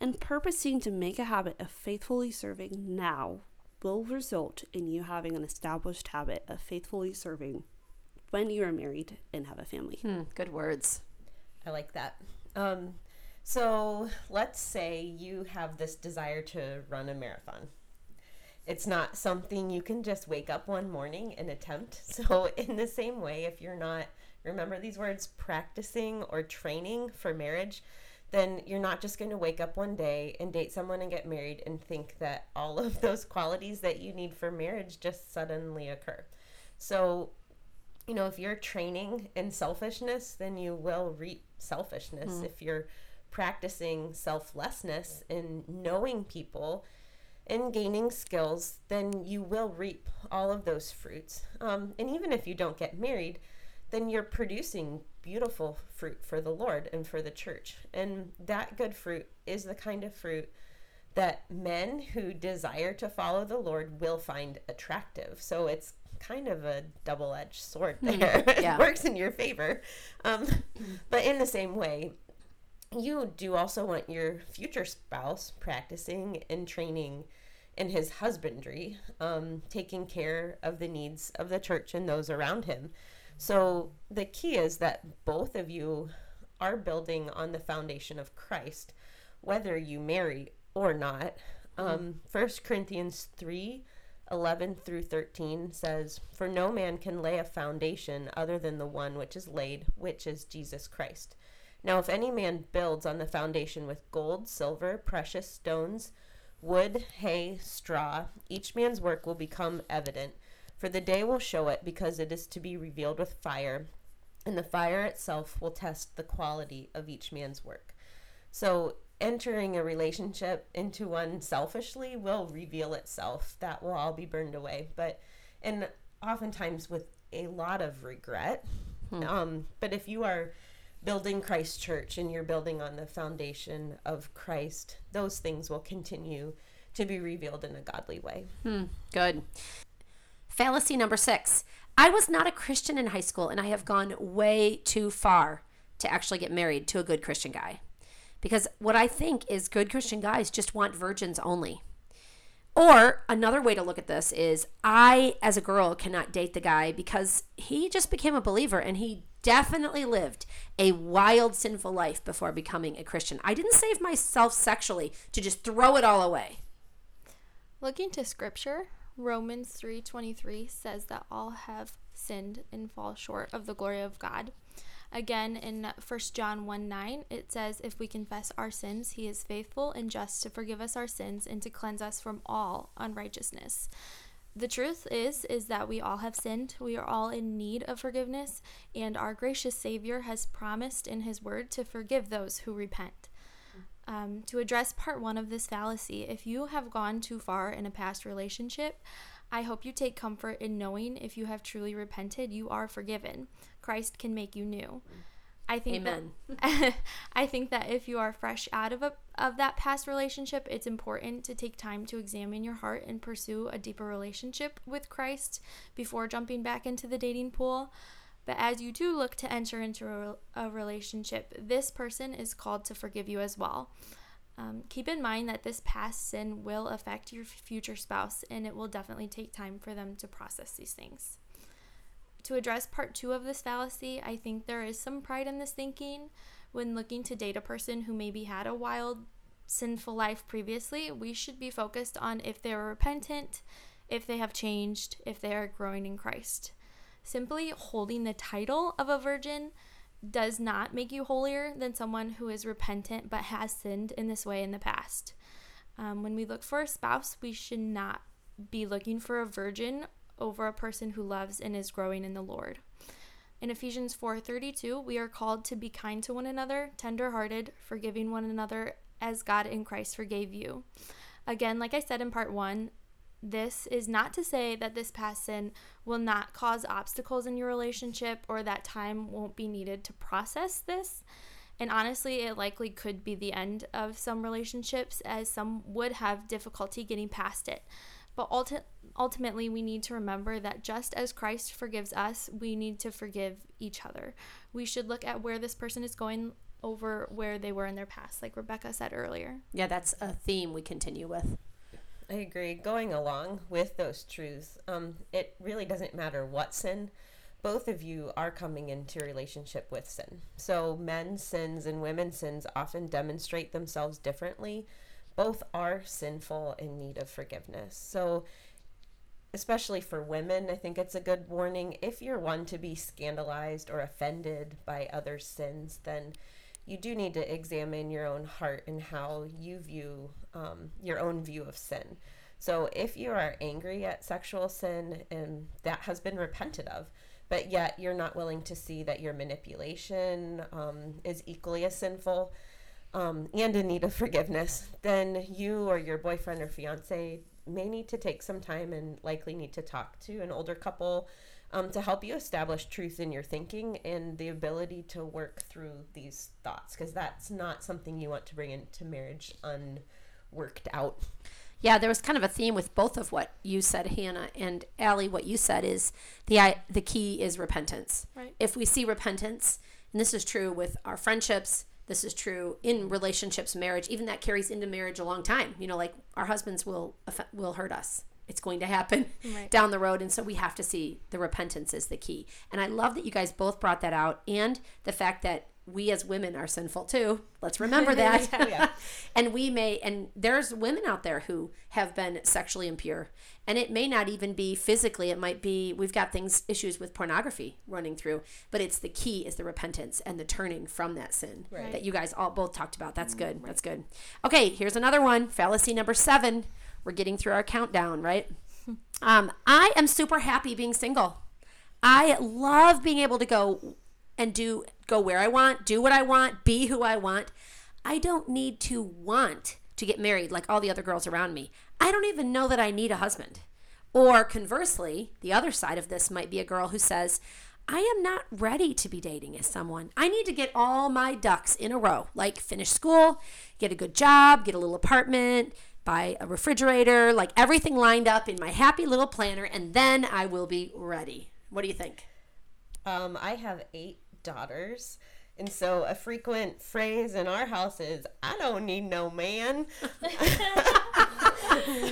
And purposing to make a habit of faithfully serving now will result in you having an established habit of faithfully serving when you are married and have a family. Hmm, good words. I like that. Um, so let's say you have this desire to run a marathon. It's not something you can just wake up one morning and attempt. So in the same way, if you're not, remember these words, practicing or training for marriage, then you're not just going to wake up one day and date someone and get married and think that all of those qualities that you need for marriage just suddenly occur. So, you know, if you're training in selfishness, then you will reap selfishness. Mm-hmm. If you're practicing selflessness and knowing people and gaining skills, then you will reap all of those fruits. Um, and even if you don't get married, then you're producing beautiful fruit for the Lord and for the church. And that good fruit is the kind of fruit that men who desire to follow the Lord will find attractive. So it's kind of a double-edged sword there. Yeah. It works in your favor. Um, but in the same way, you do also want your future spouse practicing and training in his husbandry, um, taking care of the needs of the church and those around him. So the key is that both of you are building on the foundation of Christ, whether you marry or not. Um, First Corinthians three eleven through thirteen says, "For no man can lay a foundation other than the one which is laid, which is Jesus Christ. Now if any man builds on the foundation with gold, silver, precious stones, wood, hay, straw, each man's work will become evident, for the day will show it, because it is to be revealed with fire, and the fire itself will test the quality of each man's work." So entering a relationship into one selfishly will reveal itself. That will all be burned away, but and oftentimes with a lot of regret. Hmm. Um, but if you are building Christ Church and you're building on the foundation of Christ, those things will continue to be revealed in a godly way. Hmm. Good. Fallacy number six. I was not a Christian in high school, and I have gone way too far to actually get married to a good Christian guy. Because what I think is good Christian guys just want virgins only. Or another way to look at this is I, as a girl, cannot date the guy because he just became a believer and he definitely lived a wild, sinful life before becoming a Christian. I didn't save myself sexually to just throw it all away. Looking to Scripture, Romans three twenty-three says that all have sinned and fall short of the glory of God. Again, in First John one nine, it says, "If we confess our sins, he is faithful and just to forgive us our sins and to cleanse us from all unrighteousness." The truth is, is that we all have sinned. We are all in need of forgiveness, and our gracious Savior has promised in his word to forgive those who repent. Um, to address part one of this fallacy, if you have gone too far in a past relationship, I hope you take comfort in knowing if you have truly repented, you are forgiven. Christ can make you new. I think Amen. That, I think that if you are fresh out of a, of that past relationship, it's important to take time to examine your heart and pursue a deeper relationship with Christ before jumping back into the dating pool. But as you do look to enter into a, a relationship, this person is called to forgive you as well. Um, keep in mind that this past sin will affect your future spouse, and it will definitely take time for them to process these things. To address part two of this fallacy, I think there is some pride in this thinking. When looking to date a person who maybe had a wild, sinful life previously, we should be focused on if they are repentant, if they have changed, if they are growing in Christ. Simply holding the title of a virgin does not make you holier than someone who is repentant but has sinned in this way in the past. Um, when we look for a spouse, we should not be looking for a virgin over a person who loves and is growing in the Lord. In Ephesians four thirty-two, we are called to be kind to one another, tender-hearted, forgiving one another as God in Christ forgave you. Again, like I said in part one, this is not to say that this past sin will not cause obstacles in your relationship or that time won't be needed to process this. And honestly, it likely could be the end of some relationships, as some would have difficulty getting past it. But ulti- ultimately, we need to remember that just as Christ forgives us, we need to forgive each other. We should look at where this person is going over where they were in their past, like Rebecca said earlier. Yeah, that's a theme we continue with. I agree. Going along with those truths, um, it really doesn't matter what sin. Both of you are coming into a relationship with sin. So men's sins and women's sins often demonstrate themselves differently. Both are sinful in need of forgiveness. So especially for women, I think it's a good warning. If you're one to be scandalized or offended by other sins, then you do need to examine your own heart and how you view um, your own view of sin. So if you are angry at sexual sin and that has been repented of, but yet you're not willing to see that your manipulation um, is equally as sinful um, and in need of forgiveness, then you or your boyfriend or fiance may need to take some time and likely need to talk to an older couple Um, to help you establish truth in your thinking and the ability to work through these thoughts, because that's not something you want to bring into marriage unworked out. Yeah, there was kind of a theme with both of what you said, Hannah, and Allie, what you said is the the key is repentance. Right. If we see repentance, and this is true with our friendships, This is true in relationships, marriage, even that carries into marriage a long time. You know, like our husbands will will hurt us. It's going to happen right. down the road. And so we have to see the repentance is the key. And I love that you guys both brought that out, and the fact that we as women are sinful too. Let's remember that. yeah, yeah. And we may, and there's women out there who have been sexually impure, and it may not even be physically. It might be, we've got things, issues with pornography running through, but it's the key is the repentance and the turning from that sin right. that you guys all both talked about. That's good. Right. That's good. Okay. Here's another one. Fallacy number seven. We're getting through our countdown, right? Um, I am super happy being single. I love being able to go and do, go where I want, do what I want, be who I want. I don't need to want to get married like all the other girls around me. I don't even know that I need a husband. Or conversely, the other side of this might be a girl who says, I am not ready to be dating as someone. I need to get all my ducks in a row, like finish school, get a good job, get a little apartment, buy a refrigerator, like everything lined up in my happy little planner, and then I will be ready. What do you think? Um, I have eight daughters, and so a frequent phrase in our house is, I don't need no man.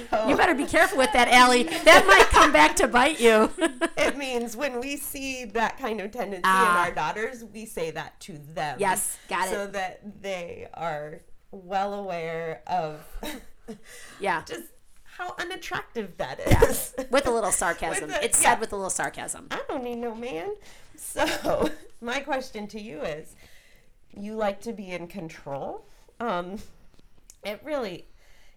So, you better be careful with that, Allie. That might come back to bite you. It means when we see that kind of tendency uh, in our daughters, we say that to them. Yes, got it. So that they are well aware of... Yeah. Just how unattractive that is. Yeah. With a little sarcasm. A, it's yeah. said with a little sarcasm. I don't need no man. So my question to you is, you like to be in control. Um, it really,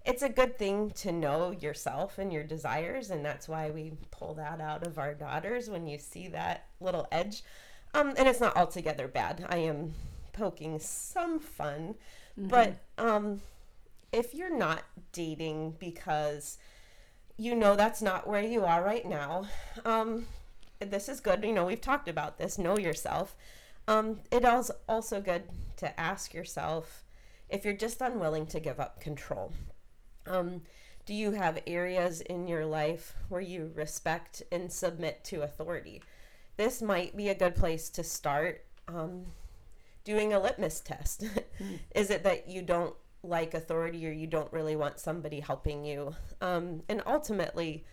it's a good thing to know yourself and your desires. And that's why we pull that out of our daughters when you see that little edge. Um, and it's not altogether bad. I am poking some fun. Mm-hmm. But... Um, if you're not dating because you know that's not where you are right now, um, this is good. You know, we've talked about this. Know yourself. Um, it is also good to ask yourself if you're just unwilling to give up control. Um, do you have areas in your life where you respect and submit to authority? This might be a good place to start um, doing a litmus test. Is it that you don't like authority, or you don't really want somebody helping you? Um, and ultimately,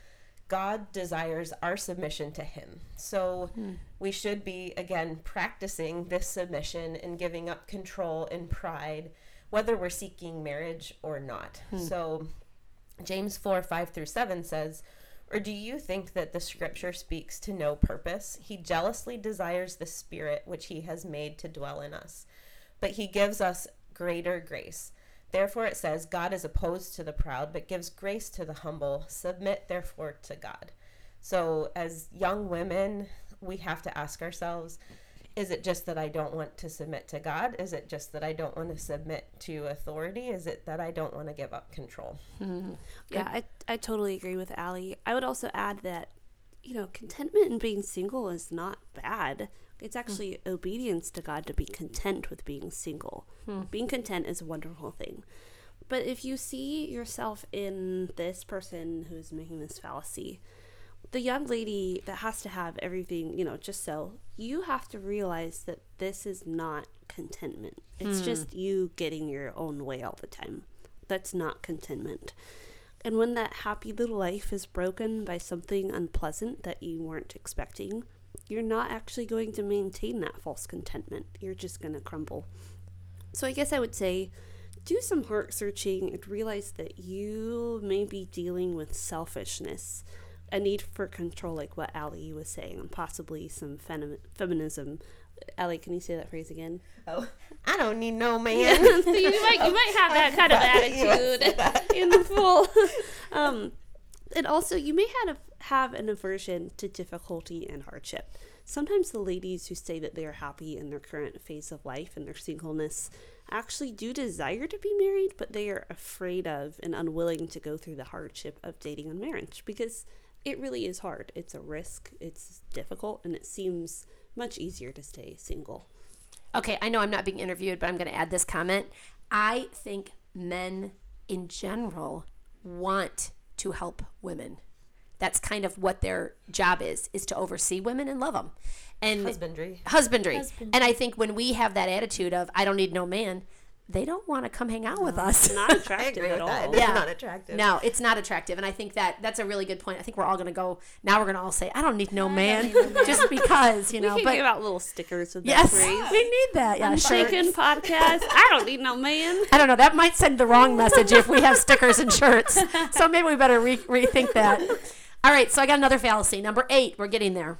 God desires our submission to Him. So mm. we should be, again, practicing this submission and giving up control and pride, whether we're seeking marriage or not. Mm. So James four, five through seven says, or do you think that the scripture speaks to no purpose? He jealously desires the Spirit which He has made to dwell in us, but He gives us greater grace. Therefore, it says, God is opposed to the proud, but gives grace to the humble. Submit, therefore, to God. So as young women, we have to ask ourselves, is it just that I don't want to submit to God? Is it just that I don't want to submit to authority? Is it that I don't want to give up control? Mm-hmm. Yeah, I, I totally agree with Allie. I would also add that, you know, contentment in being single is not bad. It's actually mm. obedience to God to be content with being single. Mm. Being content is a wonderful thing. But if you see yourself in this person who's making this fallacy, the young lady that has to have everything, you know, just so, you have to realize that this is not contentment. It's mm. just you getting your own way all the time. That's not contentment. And when that happy little life is broken by something unpleasant that you weren't expecting, you're not actually going to maintain that false contentment. You're just going to crumble. So I guess I would say do some heart searching and realize that you may be dealing with selfishness, a need for control, like what Allie was saying, and possibly some fem- feminism. Allie, can you say that phrase again? Oh, I don't need no man. So you might, you might have that kind of attitude in the pool. Um, and also, you may have have an aversion to difficulty and hardship. Sometimes the ladies who say that they are happy in their current phase of life and their singleness actually do desire to be married, but they are afraid of and unwilling to go through the hardship of dating and marriage because it really is hard. It's a risk, it's difficult, and it seems much easier to stay single. Okay, I know I'm not being interviewed, but I'm going to add this comment. I think men in general want to help women. that's kind of what their job is, is to oversee women and love them. And husbandry. Husbandry. husbandry. And I think when we have that attitude of, I don't need no man, they don't want to come hang out no, with us. It's not attractive at all. That. Yeah. It's not attractive. No, it's not attractive. And I think that that's a really good point. I think we're all going to go, now we're going to all say, I don't need no man. Just because, you know. We can but, give out little stickers of that yes, phrase. Yes, we need that. Yeah, Unshaken podcast. I don't need no man. I don't know. That might send the wrong message if we have stickers and shirts. So maybe we better re- rethink that. All right. So I got another fallacy. Number eight. We're getting there.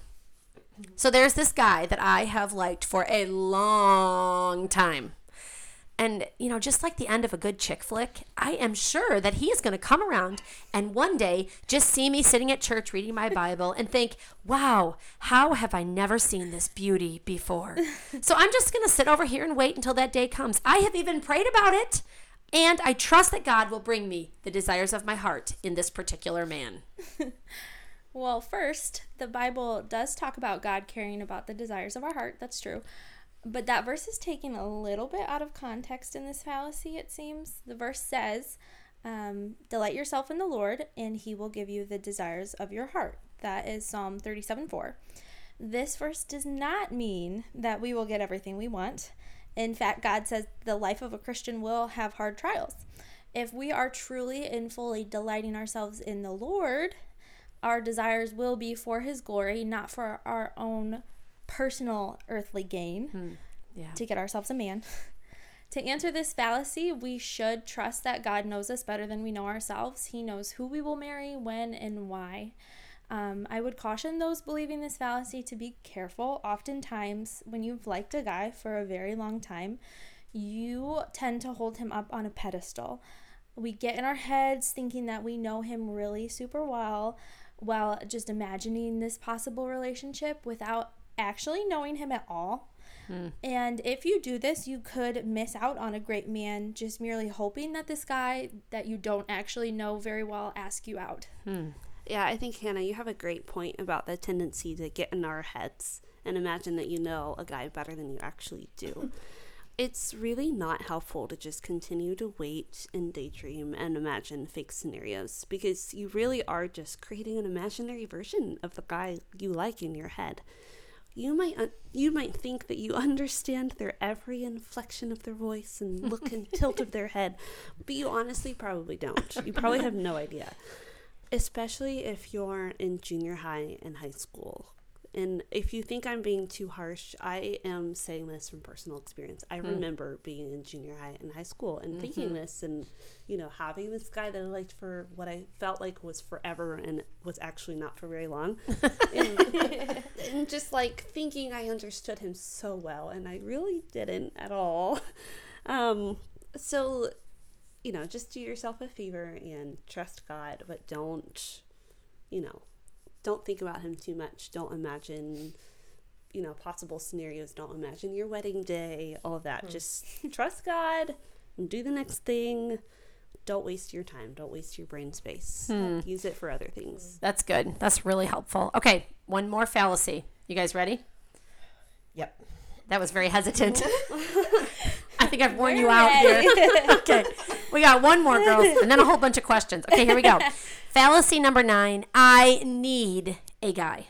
So there's this guy that I have liked for a long time. And, you know, just like the end of a good chick flick, I am sure that he is going to come around and one day just see me sitting at church reading my Bible and think, wow, how have I never seen this beauty before? So I'm just going to sit over here and wait until that day comes. I have even prayed about it, and I trust that God will bring me the desires of my heart in this particular man. Well, first, the Bible does talk about God caring about the desires of our heart. That's true. But that verse is taken a little bit out of context in this fallacy, it seems. The verse says, um, delight yourself in the Lord, and he will give you the desires of your heart. That is Psalm thirty-seven four. This verse does not mean that we will get everything we want. In fact, God says the life of a Christian will have hard trials. If we are truly and fully delighting ourselves in the Lord, our desires will be for his glory, not for our own personal earthly gain hmm. yeah. to get ourselves a man. To answer this fallacy, we should trust that God knows us better than we know ourselves. He knows who we will marry, when, and why. Um, I would caution those believing this fallacy to be careful. Oftentimes, when you've liked a guy for a very long time, you tend to hold him up on a pedestal. We get in our heads thinking that we know him really super well, while just imagining this possible relationship without actually knowing him at all. Mm. And if you do this, you could miss out on a great man just merely hoping that this guy that you don't actually know very well asks you out. Mm. Yeah, I think, Hannah, you have a great point about the tendency to get in our heads and imagine that you know a guy better than you actually do. It's really not helpful to just continue to wait and daydream and imagine fake scenarios, because you really are just creating an imaginary version of the guy you like in your head. You might uh, you might think that you understand their every inflection of their voice and look and tilt of their head, but you honestly probably don't. You probably have no idea, especially if you're in junior high and high school. And if you think I'm being too harsh, I am saying this from personal experience. I hmm. remember being in junior high and high school and mm-hmm. thinking this and, you know, having this guy that I liked for what I felt like was forever and was actually not for very long. and, and just like thinking I understood him so well, and I really didn't at all. Um, so, you know, just do yourself a favor and trust God, but don't, you know, don't think about him too much. Don't imagine, you know, possible scenarios. Don't imagine your wedding day, all of that. Mm. Just trust God and do the next thing. Don't waste your time. Don't waste your brain space. Hmm. Use it for other things. That's good. That's really helpful. Okay, one more fallacy. You guys ready? Yep. That was very hesitant. I think I've worn We're you out ready. Here. Okay, we got one more, girls, and then a whole bunch of questions. Okay, here we go. Fallacy number nine, I need a guy.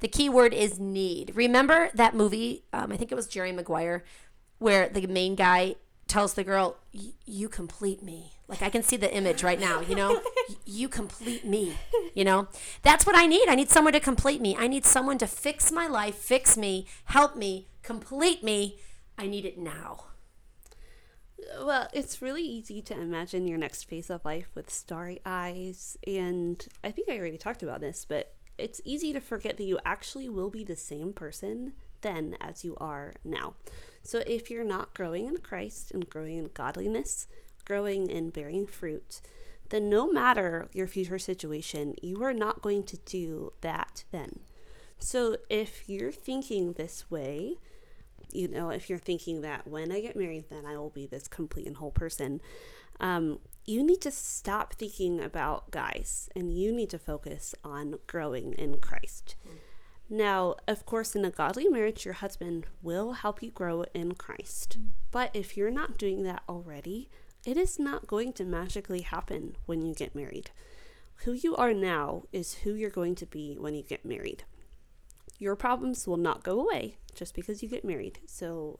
The key word is need. Remember that movie, um, I think it was Jerry Maguire, where the main guy tells the girl, you complete me. Like, I can see the image right now, you know? You complete me, you know? That's what I need. I need someone to complete me. I need someone to fix my life, fix me, help me, complete me. I need it now. Well, it's really easy to imagine your next phase of life with starry eyes, and I think I already talked about this, but it's easy to forget that you actually will be the same person then as you are now. So if you're not growing in Christ and growing in godliness, growing and bearing fruit, then no matter your future situation, you are not going to do that then. So if you're thinking this way, you know, if you're thinking that when I get married, then I will be this complete and whole person, um, you need to stop thinking about guys, and you need to focus on growing in Christ. Mm. Now, of course, in a godly marriage, your husband will help you grow in Christ. Mm. But if you're not doing that already, it is not going to magically happen when you get married. Who you are now is who you're going to be when you get married. Your problems will not go away just because you get married. So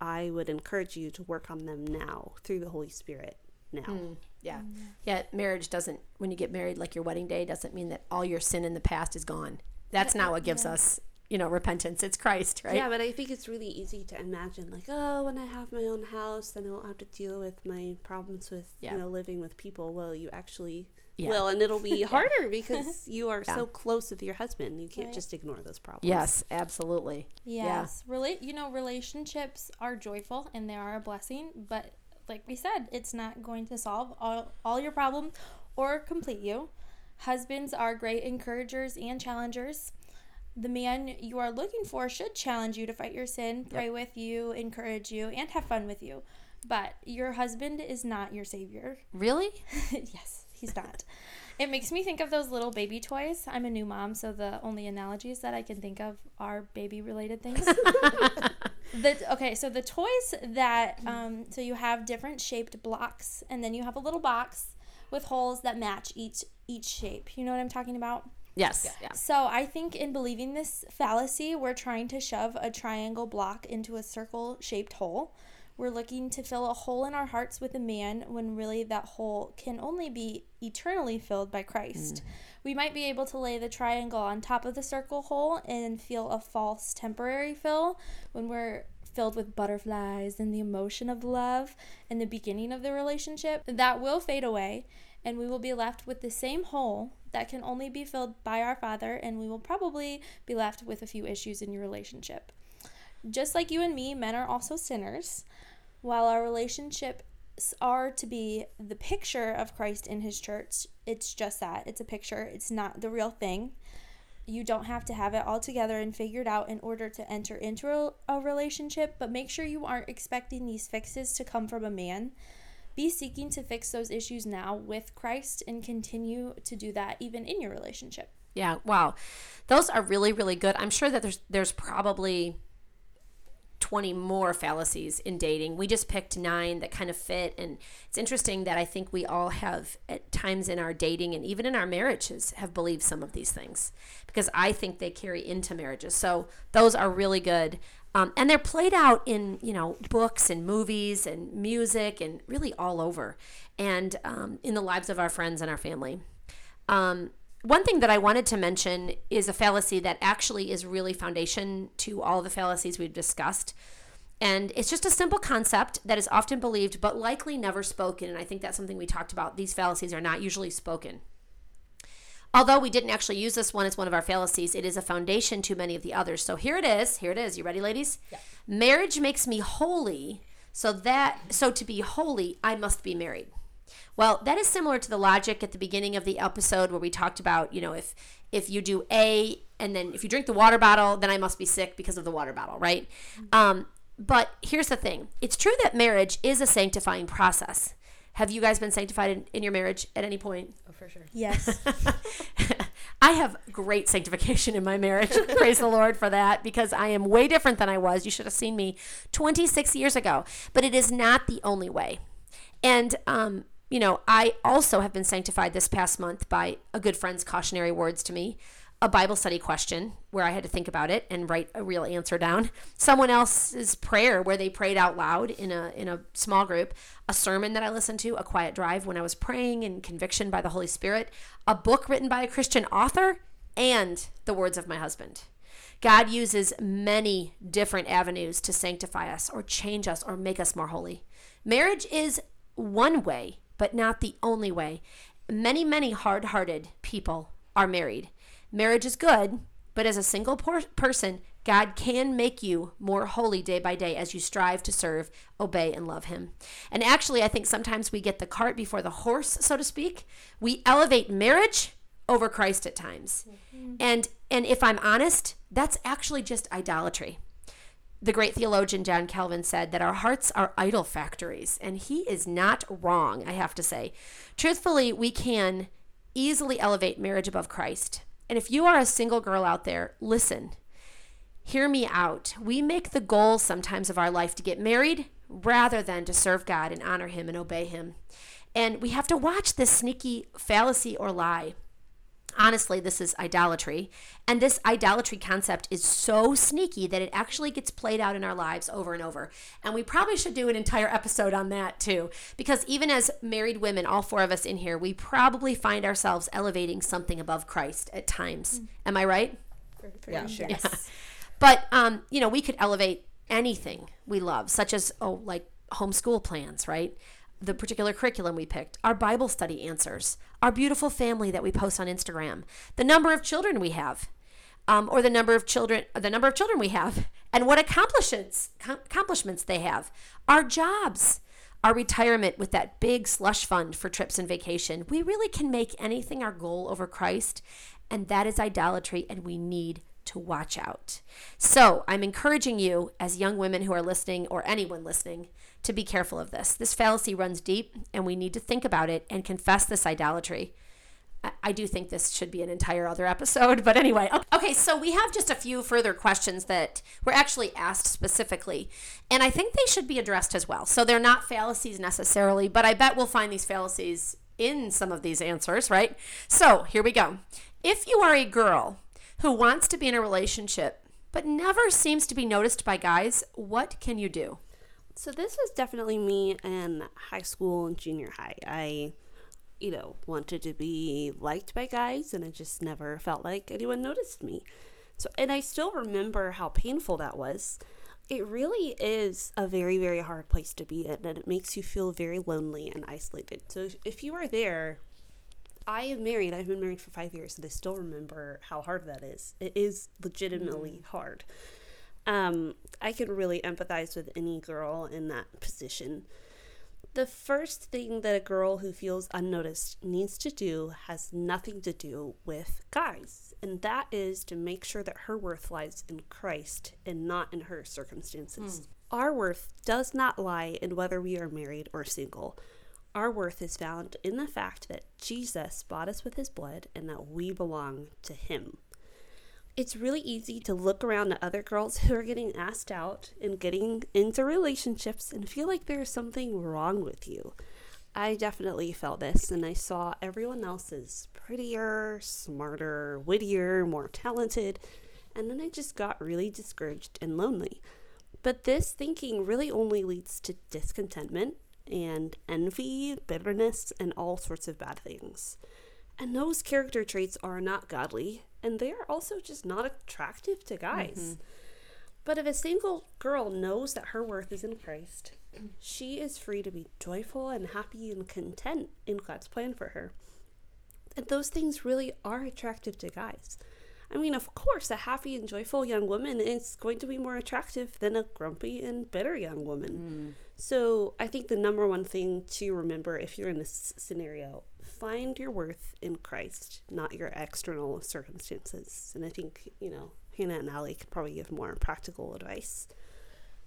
I would encourage you to work on them now through the Holy Spirit now. Mm, yeah. Mm. Yeah. Marriage doesn't, when you get married, like your wedding day, doesn't mean that all your sin in the past is gone. That's yeah, not what gives yeah. us, you know, repentance. It's Christ, right? Yeah, but I think it's really easy to imagine, like, oh, when I have my own house, then I won't have to deal with my problems with, yeah. you know, living with people. Well, you actually yeah. will, and it'll be harder yeah. because you are yeah. so close with your husband. You can't right. just ignore those problems. Yes, absolutely. Yes. Yeah. Rel- you know, relationships are joyful, and they are a blessing, but like we said, it's not going to solve all, all your problems or complete you. Husbands are great encouragers and challengers. The man you are looking for should challenge you to fight your sin, pray yep. with you, encourage you, and have fun with you. But your husband is not your savior. Really? Yes, he's not. It makes me think of those little baby toys. I'm a new mom, so the only analogies that I can think of are baby-related things. the, okay, so the toys that, um, so you have different shaped blocks, and then you have a little box with holes that match each each shape. You know what I'm talking about? Yes. Yeah. So I think in believing this fallacy, we're trying to shove a triangle block into a circle-shaped hole. We're looking to fill a hole in our hearts with a man when really that hole can only be eternally filled by Christ. Mm. We might be able to lay the triangle on top of the circle hole and feel a false temporary fill when we're filled with butterflies and the emotion of love and the beginning of the relationship. That will fade away, and we will be left with the same hole that can only be filled by our Father, and we will probably be left with a few issues in your relationship. Just like you and me, men are also sinners. While our relationships are to be the picture of Christ in His church, it's just that. It's a picture. It's not the real thing. You don't have to have it all together and figured out in order to enter into a, a relationship, but make sure you aren't expecting these fixes to come from a man. Be seeking to fix those issues now with Christ and continue to do that even in your relationship. Yeah, wow. Those are really, really good. I'm sure that there's there's probably twenty more fallacies in dating. We just picked nine that kind of fit. And it's interesting that I think we all have at times in our dating and even in our marriages have believed some of these things, because I think they carry into marriages. So those are really good. Um, and they're played out in, you know, books and movies and music and really all over, and um, in the lives of our friends and our family. Um, one thing that I wanted to mention is a fallacy that actually is really foundation to all the fallacies we've discussed. And it's just a simple concept that is often believed but likely never spoken. And I think that's something we talked about. These fallacies are not usually spoken. Although we didn't actually use this one as one of our fallacies, it is a foundation to many of the others. So here it is. Here it is. You ready, ladies? Yeah. Marriage makes me holy, so that so to be holy, I must be married. Well, that is similar to the logic at the beginning of the episode where we talked about, you know, if if you do A and then if you drink the water bottle, then I must be sick because of the water bottle, right? Mm-hmm. Um, but here's the thing. It's true that marriage is a sanctifying process. Have you guys been sanctified in, in your marriage at any point? Oh, for sure. Yes. I have great sanctification in my marriage. Praise the Lord for that, because I am way different than I was. You should have seen me twenty-six years ago. But it is not the only way. And, um, you know, I also have been sanctified this past month by a good friend's cautionary words to me, a Bible study question where I had to think about it and write a real answer down, someone else's prayer where they prayed out loud in a in a small group, a sermon that I listened to, a quiet drive when I was praying in conviction by the Holy Spirit, a book written by a Christian author, and the words of my husband. God uses many different avenues to sanctify us or change us or make us more holy. Marriage is one way, but not the only way. Many, many hard-hearted people are married. Marriage is good, but as a single por- person, God can make you more holy day by day as you strive to serve, obey, and love Him. And actually, I think sometimes we get the cart before the horse, so to speak. We elevate marriage over Christ at times. Mm-hmm. And, and if I'm honest, that's actually just idolatry. The great theologian John Calvin said that our hearts are idol factories, and he is not wrong, I have to say. Truthfully, we can easily elevate marriage above Christ. And if you are a single girl out there, listen, hear me out. We make the goal sometimes of our life to get married rather than to serve God and honor Him and obey Him. And we have to watch this sneaky fallacy or lie. Honestly, this is idolatry. And this idolatry concept is so sneaky that it actually gets played out in our lives over and over. And we probably should do an entire episode on that too, because even as married women, all four of us in here, we probably find ourselves elevating something above Christ at times. Mm. Am I right? Pretty, pretty yeah. Sure. Yes. Yeah. But, um, you know, we could elevate anything we love, such as, oh, like homeschool plans, right? The particular curriculum we picked, our Bible study answers, our beautiful family that we post on Instagram, the number of children we have, um, or the number of children, the number of children we have, and what accomplishments com- accomplishments they have, our jobs, our retirement with that big slush fund for trips and vacation. We really can make anything our goal over Christ, and that is idolatry, and we need to watch out. So I'm encouraging you as young women who are listening, or anyone listening, to be careful of this. This fallacy runs deep, and we need to think about it and confess this idolatry. I, I do think this should be an entire other episode, but anyway. Okay, so we have just a few further questions that were actually asked specifically, and I think they should be addressed as well. So they're not fallacies necessarily, but I bet we'll find these fallacies in some of these answers, right? So here we go. If you are a girl who wants to be in a relationship but never seems to be noticed by guys, what can you do? So this was definitely me in high school and junior high. I, you know, wanted to be liked by guys, and I just never felt like anyone noticed me. So, and I still remember how painful that was. It really is a very, very hard place to be in, and it makes you feel very lonely and isolated. So if you are there, I am married. I've been married for five years, and I still remember how hard that is. It is legitimately mm. hard. Um, I can really empathize with any girl in that position. The first thing that a girl who feels unnoticed needs to do has nothing to do with guys, and that is to make sure that her worth lies in Christ and not in her circumstances. Mm. Our worth does not lie in whether we are married or single. Our worth is found in the fact that Jesus bought us with his blood and that we belong to him. It's really easy to look around at other girls who are getting asked out and getting into relationships and feel like there's something wrong with you. I definitely felt this, and I saw everyone else's prettier, smarter, wittier, more talented, and then I just got really discouraged and lonely. But this thinking really only leads to discontentment and envy, bitterness, and all sorts of bad things. And those character traits are not godly, and they are also just not attractive to guys. Mm-hmm. But if a single girl knows that her worth is in Christ, she is free to be joyful and happy and content in God's plan for her. And those things really are attractive to guys. I mean, of course, a happy and joyful young woman is going to be more attractive than a grumpy and bitter young woman. Mm. So I think the number one thing to remember if you're in this scenario, find your worth in Christ, not your external circumstances. And I think, you know, Hannah and Allie could probably give more practical advice.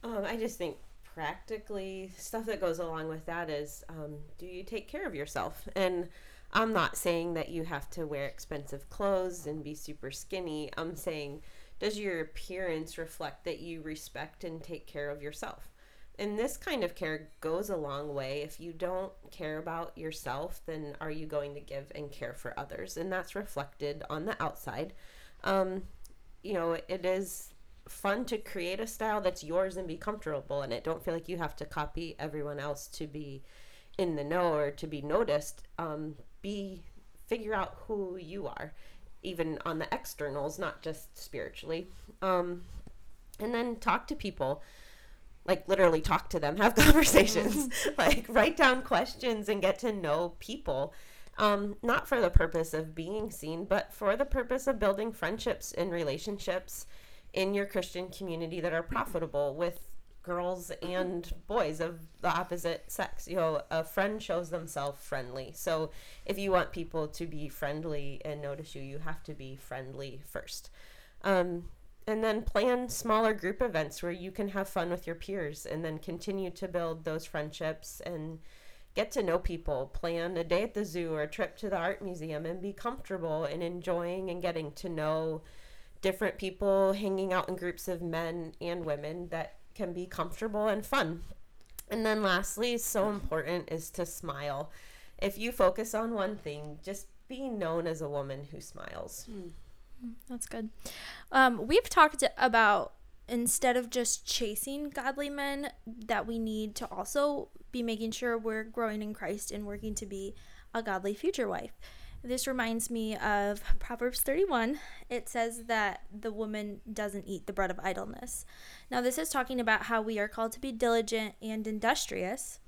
Um, I just think practically stuff that goes along with that is, um, do you take care of yourself? And I'm not saying that you have to wear expensive clothes and be super skinny. I'm saying, does your appearance reflect that you respect and take care of yourself? And this kind of care goes a long way. If you don't care about yourself, then are you going to give and care for others? And that's reflected on the outside. Um, you know, it is fun to create a style that's yours and be comfortable in it. Don't feel like you have to copy everyone else to be in the know or to be noticed. Um, be figure out who you are, even on the externals, not just spiritually. Um, and then talk to people. Like, literally talk to them, have conversations, like write down questions and get to know people, um, not for the purpose of being seen, but for the purpose of building friendships and relationships in your Christian community that are profitable with girls and boys of the opposite sex. You know, a friend shows themselves friendly. So if you want people to be friendly and notice you, you have to be friendly first. Um, And then plan smaller group events where you can have fun with your peers, and then continue to build those friendships and get to know people. Plan a day at the zoo or a trip to the art museum and be comfortable in enjoying and getting to know different people, hanging out in groups of men and women that can be comfortable and fun. And then lastly, so important is to smile. if you focus on one thing, just be known as a woman who smiles. Mm. That's good. Um, we've talked about instead of just chasing godly men, that we need to also be making sure we're growing in Christ and working to be a godly future wife. This reminds me of Proverbs thirty-one. It says that the woman doesn't eat the bread of idleness. Now, this is talking about how we are called to be diligent and industrious.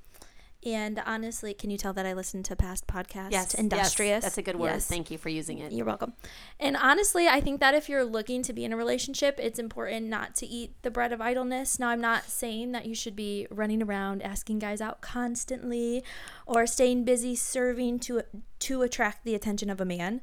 And honestly, can you tell that I listened to past podcasts? Yes. Industrious. Yes, that's a good word. Yes. Thank you for using it. You're welcome. And honestly, I think that if you're looking to be in a relationship, it's important not to eat the bread of idleness. Now, I'm not saying that you should be running around asking guys out constantly or staying busy serving to to attract the attention of a man.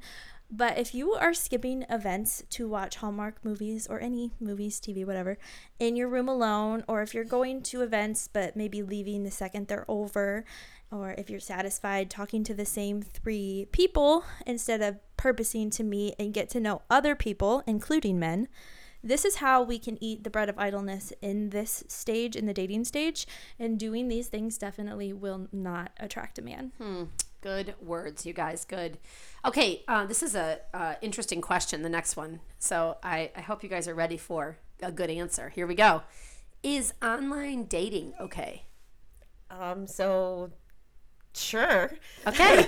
But if you are skipping events to watch Hallmark movies or any movies, T V, whatever, in your room alone, or if you're going to events but maybe leaving the second they're over, or if you're satisfied talking to the same three people instead of purposing to meet and get to know other people, including men, this is how we can eat the bread of idleness in this stage, in the dating stage. And doing these things definitely will not attract a man. Hmm. Good words, you guys. Good. Okay, uh, this is a uh, interesting question, the next one. So I, I hope you guys are ready for a good answer. Here we go. Is online dating okay? Um. So, sure. Okay.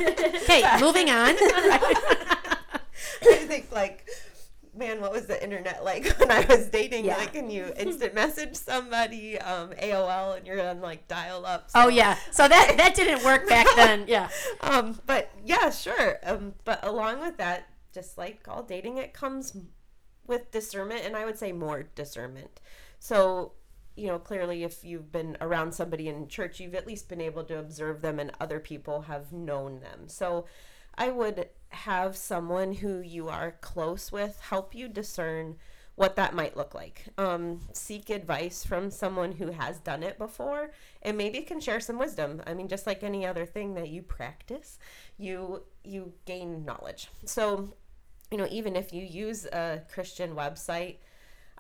Okay, moving on. I think, like, man, what was the internet like when I was dating? Yeah. Like, can you instant message somebody, um, A O L, and you're on, like, dial-up? So. Oh, yeah. So that, that didn't work back then. Yeah. Um, but, yeah, sure. Um, but along with that, just like all dating, it comes with discernment, and I would say more discernment. So, you know, clearly if you've been around somebody in church, you've at least been able to observe them, and other people have known them. So I would have someone who you are close with help you discern what that might look like. Um, seek advice from someone who has done it before and maybe can share some wisdom. I mean, just like any other thing that you practice, you you gain knowledge. So, you know, even if you use a Christian website,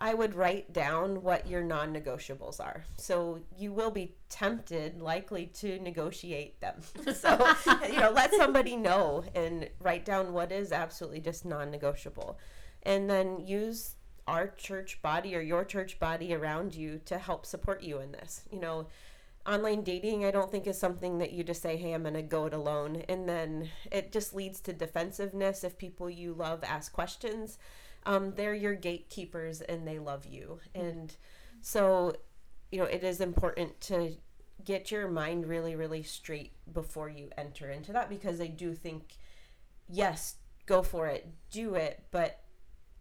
I would write down what your non-negotiables are. So you will be tempted, likely, to negotiate them. So, you know, let somebody know and write down what is absolutely just non-negotiable. And then use our church body or your church body around you to help support you in this. You know, online dating, I don't think is something that you just say, hey, I'm going to go it alone. And then it just leads to defensiveness if people you love ask questions. Um, they're your gatekeepers and they love you. And so, you know, it is important to get your mind really, really straight before you enter into that, because I do think, yes, go for it, do it, but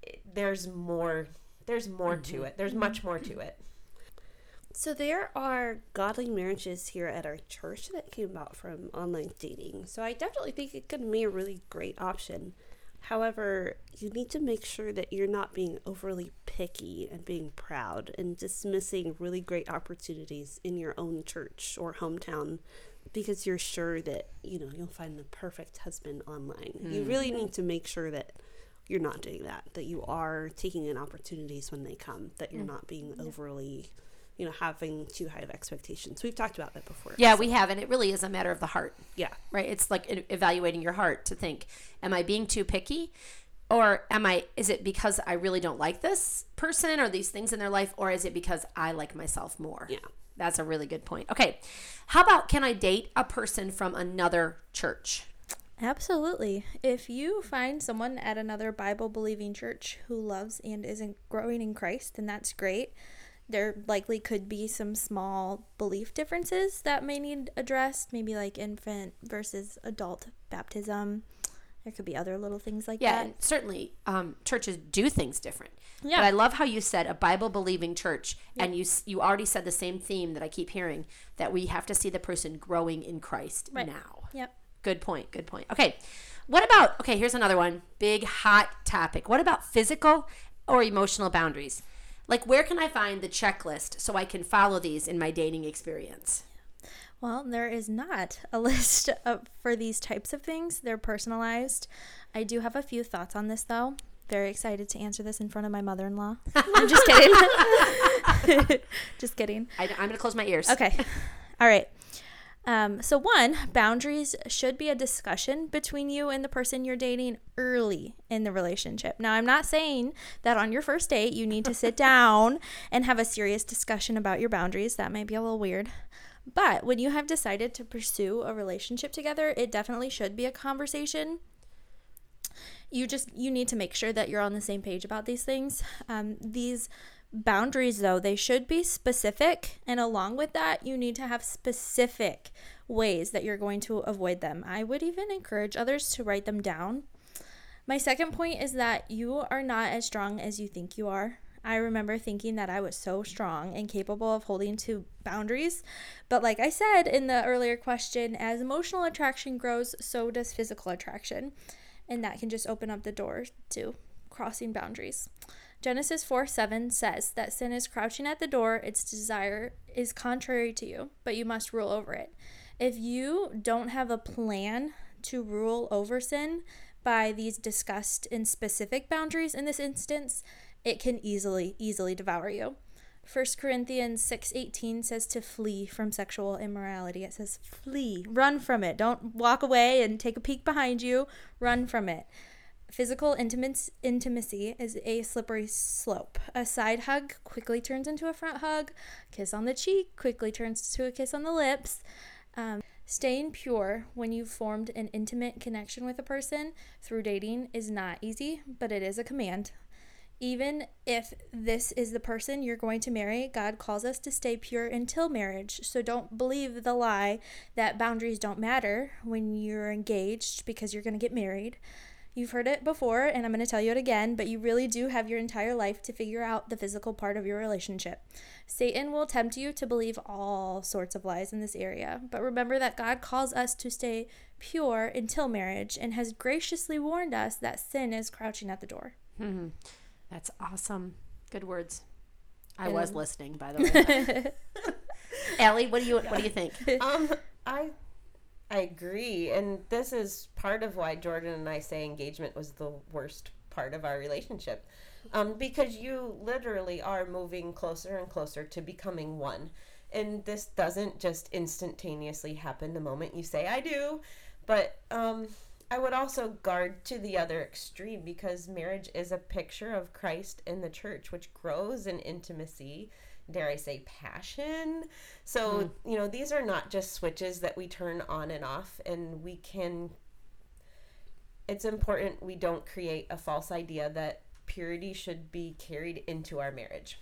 it, there's more, there's more mm-hmm. to it. There's much more to it. So there are godly marriages here at our church that came about from online dating. So I definitely think it could be a really great option. However, you need to make sure that you're not being overly picky and being proud and dismissing really great opportunities in your own church or hometown because you're sure that, you know, you'll find the perfect husband online. Mm. You really need to make sure that you're not doing that, that you are taking in opportunities when they come, that you're mm. not being overly, you know, having too high of expectations. We've talked about that before. Yeah, so. We have, and it really is a matter of the heart. Yeah. Right? It's like evaluating your heart to think, am I being too picky? Or am I, is it because I really don't like this person or these things in their life? Or is it because I like myself more? Yeah. That's a really good point. Okay. How about, can I date a person from another church? Absolutely. If you find someone at another Bible-believing church who loves and isn't growing in Christ, then that's great. There likely could be some small belief differences that may need addressed, maybe like infant versus adult baptism. There could be other little things like yeah, that. Yeah, and certainly um, churches do things different. Yeah. But I love how you said a Bible-believing church, yeah. and you you already said the same theme that I keep hearing, that we have to see the person growing in Christ right. now. Yep. Good point, good point. Okay, what about, okay, here's another one, big hot topic. What about physical or emotional boundaries? Like, where can I find the checklist so I can follow these in my dating experience? Well, there is not a list of, for these types of things. They're personalized. I do have a few thoughts on this, though. Very excited to answer this in front of my mother-in-law. I'm just kidding. just kidding. I, I'm going to close my ears. Okay. All right. Um, so one, boundaries should be a discussion between you and the person you're dating early in the relationship. Now, I'm not saying that on your first date, you need to sit down and have a serious discussion about your boundaries. That might be a little weird. But when you have decided to pursue a relationship together, it definitely should be a conversation. You just, you need to make sure that you're on the same page about these things. Um, these boundaries, though, they should be specific, and along with that, you need to have specific ways that you're going to avoid them. I would even encourage others to write them down. My second point is that you are not as strong as you think you are. I remember thinking that I was so strong and capable of holding to boundaries, but like I said in the earlier question, as emotional attraction grows, so does physical attraction, and that can just open up the door to crossing boundaries. Genesis four seven says that sin is crouching at the door, its desire is contrary to you, but you must rule over it. If you don't have a plan to rule over sin by these discussed and specific boundaries in this instance, it can easily, easily devour you. First Corinthians six eighteen says to flee from sexual immorality. It says flee, run from it. Don't walk away and take a peek behind you. Run from it. Physical intimacy is a slippery slope. A side hug quickly turns into a front hug. Kiss on the cheek quickly turns to a kiss on the lips. Um, staying pure when you've formed an intimate connection with a person through dating is not easy, but it is a command. Even if this is the person you're going to marry, God calls us to stay pure until marriage. So don't believe the lie that boundaries don't matter when you're engaged because you're going to get married. You've heard it before, and I'm going to tell you it again, but you really do have your entire life to figure out the physical part of your relationship. Satan will tempt you to believe all sorts of lies in this area, but remember that God calls us to stay pure until marriage and has graciously warned us that sin is crouching at the door. Mm-hmm. That's awesome. Good words. I and... was listening, by the way. Allie, what do you what do you think? Um, I... I agree, and this is part of why Jordan and I say engagement was the worst part of our relationship, um, because you literally are moving closer and closer to becoming one, and this doesn't just instantaneously happen the moment you say, I do, but um, I would also guard to the other extreme, because marriage is a picture of Christ and the church, which grows in intimacy, dare I say, passion. So, mm. you know, these are not just switches that we turn on and off, and we can, it's important we don't create a false idea that purity should be carried into our marriage.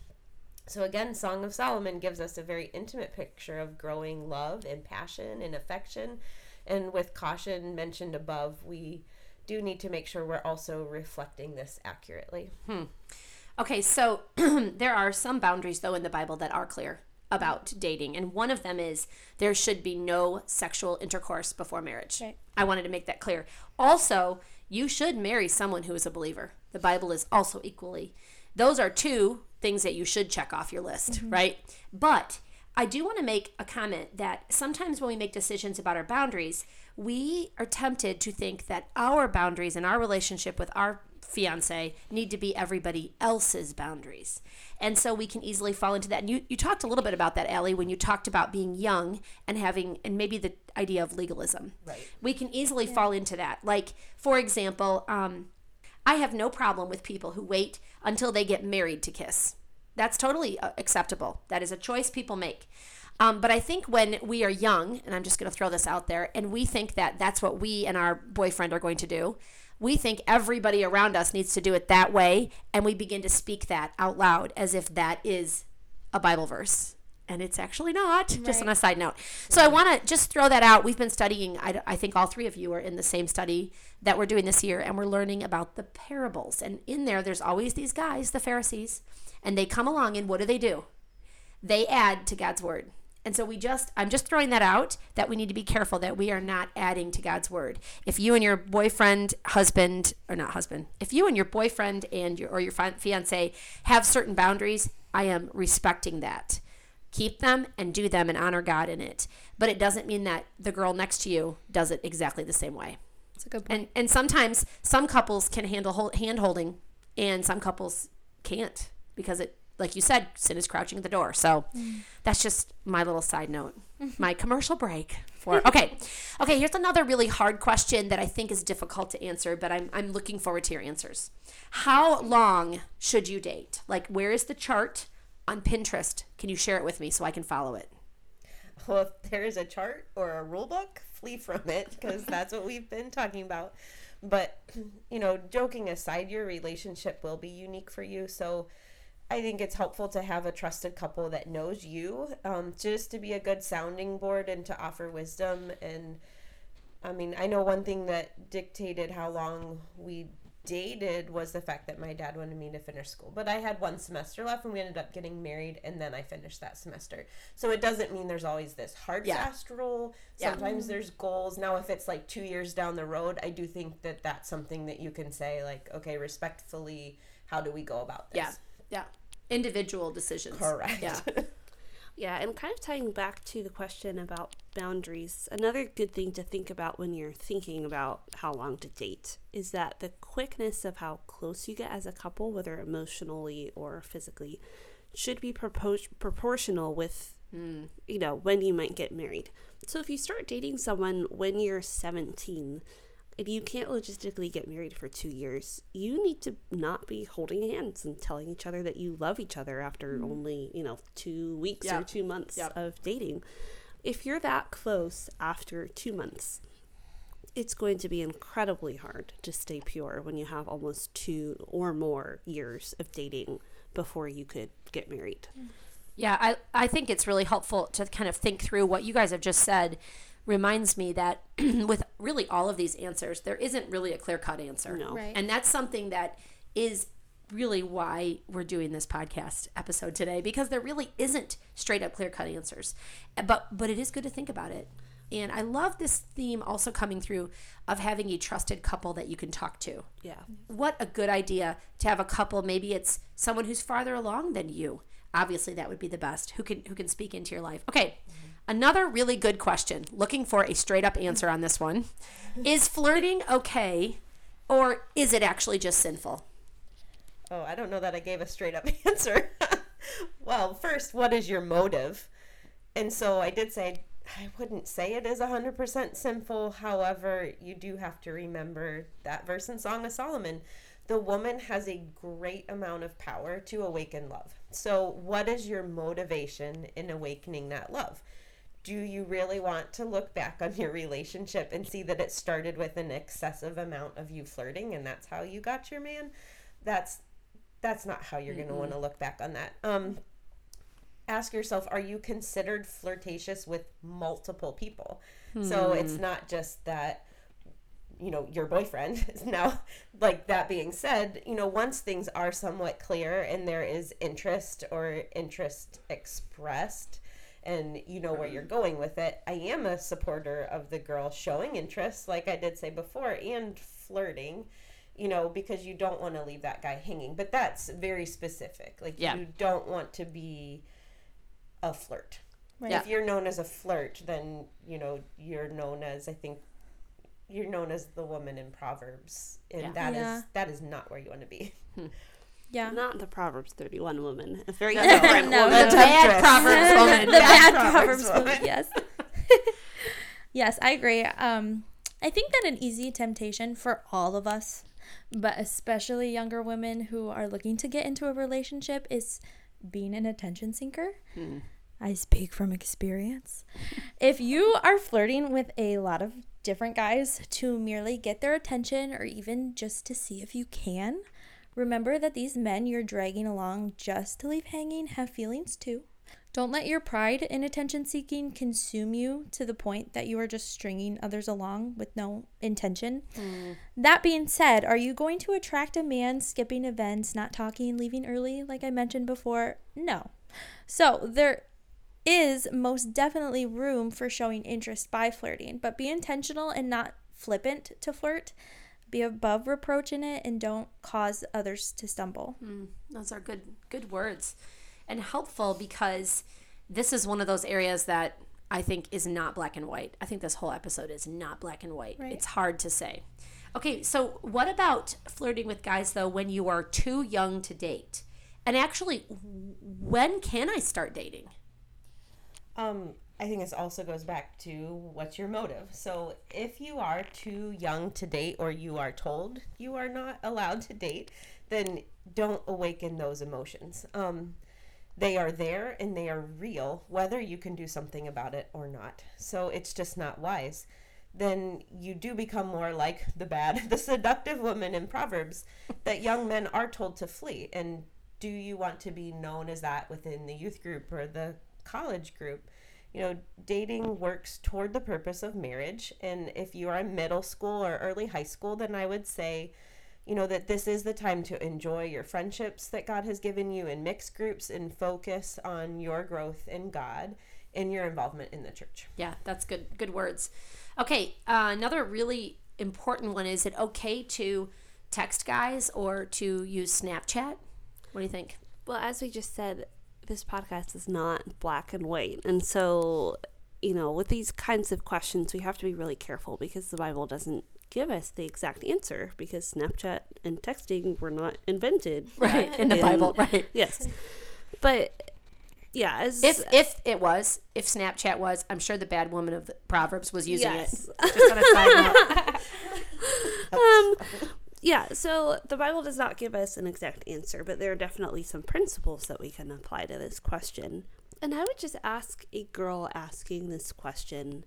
So again, Song of Solomon gives us a very intimate picture of growing love and passion and affection. And with caution mentioned above, we do need to make sure we're also reflecting this accurately. Hmm. Okay, so there are some boundaries, though, in the Bible that are clear about dating. And one of them is there should be no sexual intercourse before marriage. Right. I wanted to make that clear. Also, you should marry someone who is a believer. The Bible is also equally. Those are two things that you should check off your list, mm-hmm. right? But I do want to make a comment that sometimes when we make decisions about our boundaries, we are tempted to think that our boundaries and our relationship with our fiancé need to be everybody else's boundaries. And so we can easily fall into that. And you, you talked a little bit about that, Allie, when you talked about being young and having, and maybe the idea of legalism. Right. We can easily yeah. fall into that. Like, for example, um, I have no problem with people who wait until they get married to kiss. That's totally acceptable. That is a choice people make. Um, but I think when we are young, and I'm just going to throw this out there, and we think that that's what we and our boyfriend are going to do, we think everybody around us needs to do it that way, and we begin to speak that out loud as if that is a Bible verse. And it's actually not, right. Just on a side note. So I want to just throw that out. We've been studying, I, I think all three of you are in the same study that we're doing this year, and we're learning about the parables. And in there, there's always these guys, the Pharisees, and they come along, and what do they do? They add to God's word. And so we just, I'm just throwing that out, that we need to be careful that we are not adding to God's word. If you and your boyfriend, husband, or not husband, if you and your boyfriend and your or your fiance have certain boundaries, I am respecting that. Keep them and do them and honor God in it. But it doesn't mean that the girl next to you does it exactly the same way. That's a good point. And, and sometimes some couples can handle hand holding and some couples can't because it like you said, sin is crouching at the door. So mm. that's just my little side note, mm-hmm. my commercial break for, okay. Okay. Here's another really hard question that I think is difficult to answer, but I'm, I'm looking forward to your answers. How long should you date? Like, where is the chart on Pinterest? Can you share it with me so I can follow it? Well, if there is a chart or a rule book, flee from it, because that's what we've been talking about. But, you know, joking aside, your relationship will be unique for you. So I think it's helpful to have a trusted couple that knows you, um, just to be a good sounding board and to offer wisdom. And I mean, I know one thing that dictated how long we dated was the fact that my dad wanted me to finish school, but I had one semester left and we ended up getting married, and then I finished that semester. So it doesn't mean there's always this hard yeah. fast rule. Sometimes yeah. there's goals. Now if it's like two years down the road, I do think that that's something that you can say, like, okay, respectfully, how do we go about this? Yeah. Yeah. Individual decisions. Correct. Yeah. Yeah. And kind of tying back to the question about boundaries, another good thing to think about when you're thinking about how long to date is that the quickness of how close you get as a couple, whether emotionally or physically, should be propos- proportional with, mm. you know, when you might get married. So if you start dating someone when you're seventeen, if you can't logistically get married for two years, you need to not be holding hands and telling each other that you love each other after mm-hmm. only, you know, two weeks yeah. or two months yeah. of dating. If you're that close after two months, it's going to be incredibly hard to stay pure when you have almost two or more years of dating before you could get married. Yeah, I, I think it's really helpful to kind of think through what you guys have just said. Reminds me that with really all of these answers, there isn't really a clear-cut answer. No. Right. And that's something that is really why we're doing this podcast episode today, because there really isn't straight-up clear-cut answers. But but it is good to think about it. And I love this theme also coming through of having a trusted couple that you can talk to. Yeah. What a good idea to have a couple. Maybe it's someone who's farther along than you. Obviously, that would be the best. Who can, who can speak into your life. Okay. Mm-hmm. Another really good question, looking for a straight-up answer on this one. Is flirting okay, or is it actually just sinful? Oh, I don't know that I gave a straight-up answer. Well, first, what is your motive? And so I did say I wouldn't say it is one hundred percent sinful. However, you do have to remember that verse in Song of Solomon. The woman has a great amount of power to awaken love. So what is your motivation in awakening that love? Do you really want to look back on your relationship and see that it started with an excessive amount of you flirting and that's how you got your man? That's that's not how you're mm-hmm. going to want to look back on that. Um, ask yourself, are you considered flirtatious with multiple people? Mm-hmm. So it's not just that, you know, your boyfriend is now, like, that being said, you know, once things are somewhat clear and there is interest or interest expressed, and you know where you're going with it. I am a supporter of the girl showing interest, like I did say before, and flirting, you know, because you don't want to leave that guy hanging. But that's very specific. Like, yeah. you don't want to be a flirt. Right. Yeah. If you're known as a flirt, then, you know, you're known as, I think, you're known as the woman in Proverbs. And yeah. that yeah. is that is not where you want to be. Hmm. Yeah. Not the Proverbs thirty-one woman. A very no, different no, woman. No, the bad Proverbs woman. The bad, bad Proverbs, Proverbs woman. woman, yes. Yes, I agree. Um, I think that an easy temptation for all of us, but especially younger women who are looking to get into a relationship, is being an attention seeker. Hmm. I speak from experience. If you are flirting with a lot of different guys to merely get their attention or even just to see if you can, remember that these men you're dragging along just to leave hanging have feelings too. Don't let your pride in attention seeking consume you to the point that you are just stringing others along with no intention. Mm. That being said, are you going to attract a man skipping events, not talking, leaving early, like I mentioned before? No. So there is most definitely room for showing interest by flirting, but be intentional and not flippant to flirt. Be above reproach in it and don't cause others to stumble. Mm, those are good good words and helpful, because this is one of those areas that I think is not black and white. I think this whole episode is not black and white. Right. It's hard to say. Okay, so what about flirting with guys, though, when you are too young to date And actually, when can I start dating? Um, I think this also goes back to what's your motive. So if you are too young to date, or you are told you are not allowed to date, then don't awaken those emotions. Um, they are there and they are real, whether you can do something about it or not. So it's just not wise. Then you do become more like the bad, the seductive woman in Proverbs that young men are told to flee. And do you want to be known as that within the youth group or the college group? You know, dating works toward the purpose of marriage. And if you are in middle school or early high school, then I would say, you know, that this is the time to enjoy your friendships that God has given you in mixed groups and focus on your growth in God and your involvement in the church. Yeah, that's good. Good words. Okay. Uh, another really important one. Is it okay to text guys or to use Snapchat? What do you think? Well, as we just said, this podcast is not black and white. And so, you know, with these kinds of questions, we have to be really careful because the Bible doesn't give us the exact answer, because Snapchat and texting were not invented. Right. In the in, Bible. Right. Yes. But yeah. As, if if it was, if Snapchat was, I'm sure the bad woman of the Proverbs was using yes. it. Just on a side note. um, Yeah, so the Bible does not give us an exact answer, but there are definitely some principles that we can apply to this question. And I would just ask a girl asking this question,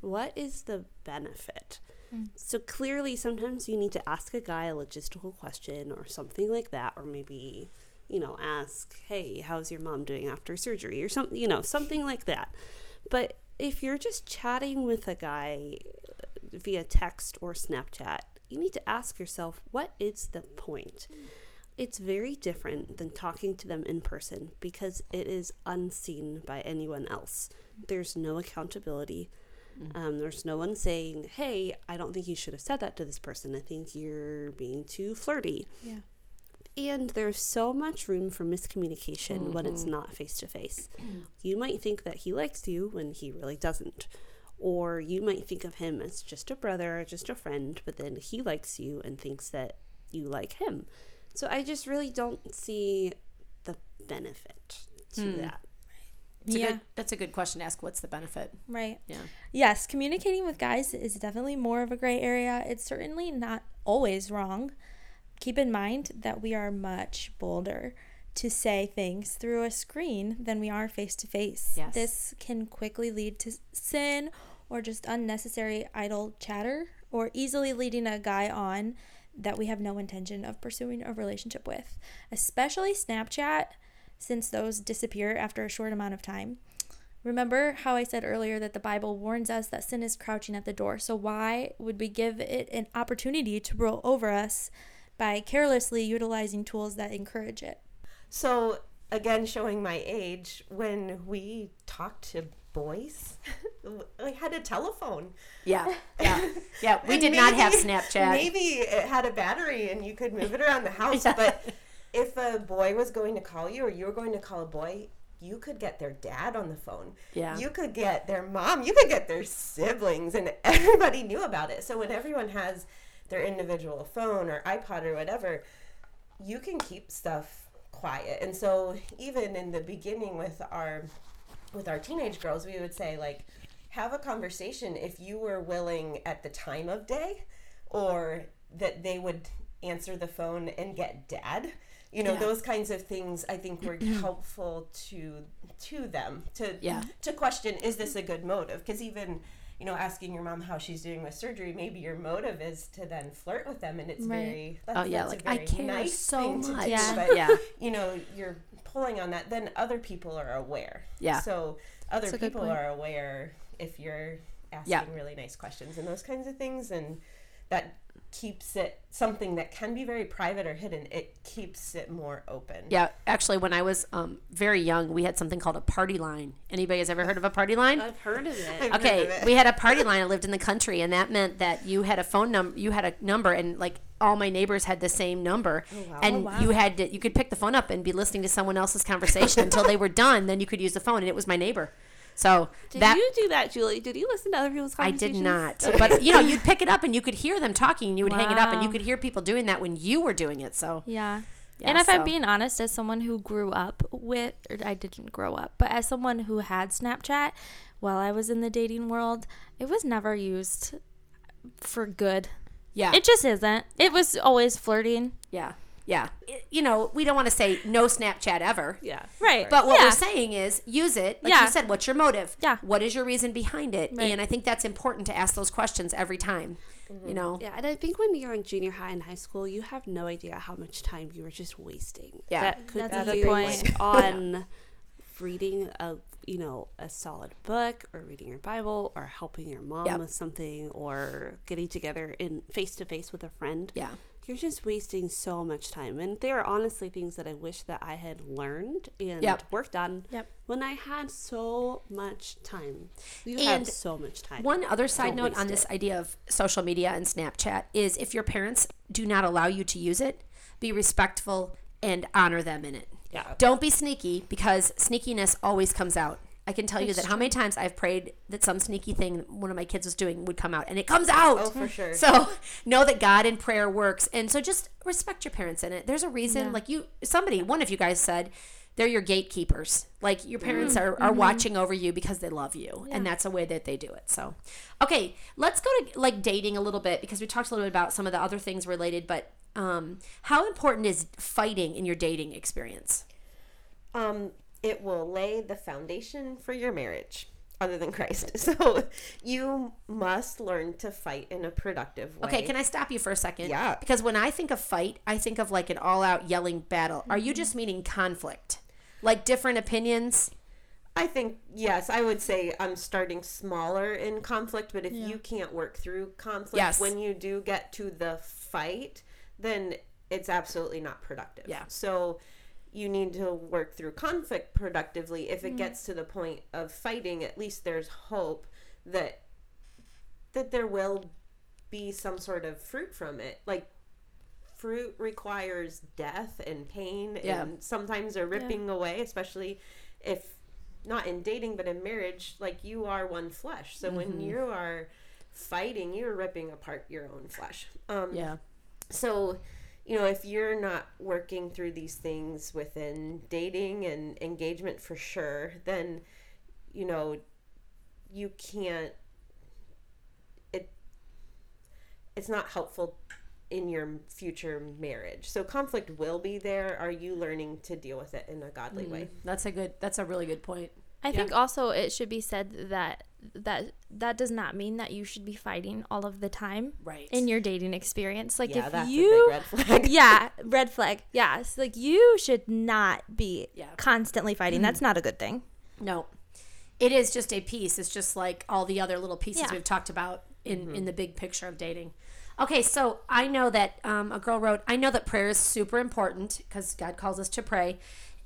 what is the benefit? Mm. So clearly sometimes you need to ask a guy a logistical question or something like that, or maybe, you know, ask, hey, how's your mom doing after surgery or something, you know, something like that. But if you're just chatting with a guy via text or Snapchat, you need to ask yourself, what is the point? It's very different than talking to them in person because it is unseen by anyone else. There's no accountability. Mm-hmm. Um, there's no one saying, hey, I don't think you should have said that to this person. I think you're being too flirty. Yeah. And there's so much room for miscommunication mm-hmm. when it's not face-to-face. You might think that he likes you when he really doesn't. Or you might think of him as just a brother, just a friend, but then he likes you and thinks that you like him. So I just really don't see the benefit to mm. that. It's yeah. A good, that's a good question to ask. What's the benefit? Right. Yeah. Yes, communicating with guys is definitely more of a gray area. It's certainly not always wrong. Keep in mind that we are much bolder to say things through a screen than we are face-to-face. Yes. This can quickly lead to sin or just unnecessary idle chatter, or easily leading a guy on that we have no intention of pursuing a relationship with, especially Snapchat, since those disappear after a short amount of time. Remember how I said earlier that the Bible warns us that sin is crouching at the door, so why would we give it an opportunity to rule over us by carelessly utilizing tools that encourage it? So, again, showing my age, when we talked to boys, I had a telephone. Yeah, yeah, yeah. We did maybe, not have Snapchat. Maybe it had a battery and you could move it around the house, yeah. But if a boy was going to call you or you were going to call a boy, you could get their dad on the phone. Yeah. You could get their mom. You could get their siblings, and everybody knew about it. So when everyone has their individual phone or iPod or whatever, you can keep stuff quiet. And so even in the beginning with our with our teenage girls, we would say, like, have a conversation if you were willing at the time of day, or that they would answer the phone and get dad, you know. Yeah. Those kinds of things I think were helpful to to them to yeah. to question, is this a good motive? Because even, you know, asking your mom how she's doing with surgery, maybe your motive is to then flirt with them, and it's right. very, that's, oh, yeah, that's like, a very I care nice so much. Do, yeah. But, yeah. you know, you're pulling on that. Then other people are aware. Yeah. So other people are aware if you're asking yeah. really nice questions and those kinds of things. And that keeps it something that can be very private or hidden. It keeps it more open. Yeah. Actually, when I was um, very young, we had something called a party line. Anybody has ever heard of a party line? I've heard of it. Okay. Of it. We had a party line. I lived in the country, and that meant that you had a phone number, you had a number, and like all my neighbors had the same number. Oh, wow. And oh, wow. you had to, you could pick the phone up and be listening to someone else's conversation until they were done. Then you could use the phone, and it was my neighbor. So did that, you do that, Julie? Did you listen to other people's conversations? I did not. Okay. But, you know, you'd pick it up and you could hear them talking, and you would wow. hang it up, and you could hear people doing that when you were doing it. So yeah, Yeah, and if so. I'm being honest, as someone who grew up with, or I didn't grow up, but as someone who had Snapchat while I was in the dating world, it was never used for good. Yeah. It just isn't. It was always flirting. Yeah. Yeah. You know, we don't want to say no Snapchat ever. Yeah. Right. But what yeah. we're saying is use it. Like yeah. you said, what's your motive? Yeah. What is your reason behind it? Right. And I think that's important to ask those questions every time, mm-hmm. you know? Yeah. And I think when you're in junior high and high school, you have no idea how much time you were just wasting. Yeah. That could that's be a good point. On reading a, you know, a solid book or reading your Bible or helping your mom yep. with something or getting together in face-to-face with a friend. Yeah. You're just wasting so much time. And there are honestly things that I wish that I had learned and yep. worked on yep. when I had so much time. You have so much time. One other side Don't note on it. This idea of social media and Snapchat is if your parents do not allow you to use it, be respectful and honor them in it. Yeah. Don't be sneaky because sneakiness always comes out. I can tell it's you that true. How many times I've prayed that some sneaky thing one of my kids was doing would come out, and it comes out. Oh, for sure. So know that God in prayer works, and so just respect your parents in it. There's a reason, yeah. like you, somebody, one of you guys said, they're your gatekeepers. Like your parents mm. are, are mm-hmm. watching over you because they love you, yeah. and that's a way that they do it. So, okay, let's go to like dating a little bit because we talked a little bit about some of the other things related, but um, how important is fighting in your dating experience? Um. It will lay the foundation for your marriage, other than Christ. So you must learn to fight in a productive way. Okay, can I stop you for a second? Yeah. Because when I think of fight, I think of like an all-out yelling battle. Mm-hmm. Are you just meaning conflict? Like different opinions? I think, yes, I would say I'm starting smaller in conflict, but if yeah. you can't work through conflict, yes. when you do get to the fight, then it's absolutely not productive. Yeah. So you need to work through conflict productively. If it gets to the point of fighting, at least there's hope that that there will be some sort of fruit from it. Like fruit requires death and pain yeah. and sometimes a ripping yeah. away, especially if not in dating but in marriage, like you are one flesh. So mm-hmm. when you are fighting, you're ripping apart your own flesh. Um, yeah. So you know, if you're not working through these things within dating and engagement for sure, then, you know, you can't, it, it's not helpful in your future marriage. So conflict will be there. Are you learning to deal with it in a godly mm-hmm. way? That's a good, that's a really good point. I yeah. think also it should be said that that that does not mean that you should be fighting all of the time right. in your dating experience. Like yeah, if that's you, a big red flag. yeah, red flag. Yeah, so like you should not be yeah. constantly fighting. Mm. That's not a good thing. No, it is just a piece. It's just like all the other little pieces yeah. we've talked about in, mm-hmm. in the big picture of dating. Okay, so I know that um, a girl wrote, I know that prayer is super important because God calls us to pray.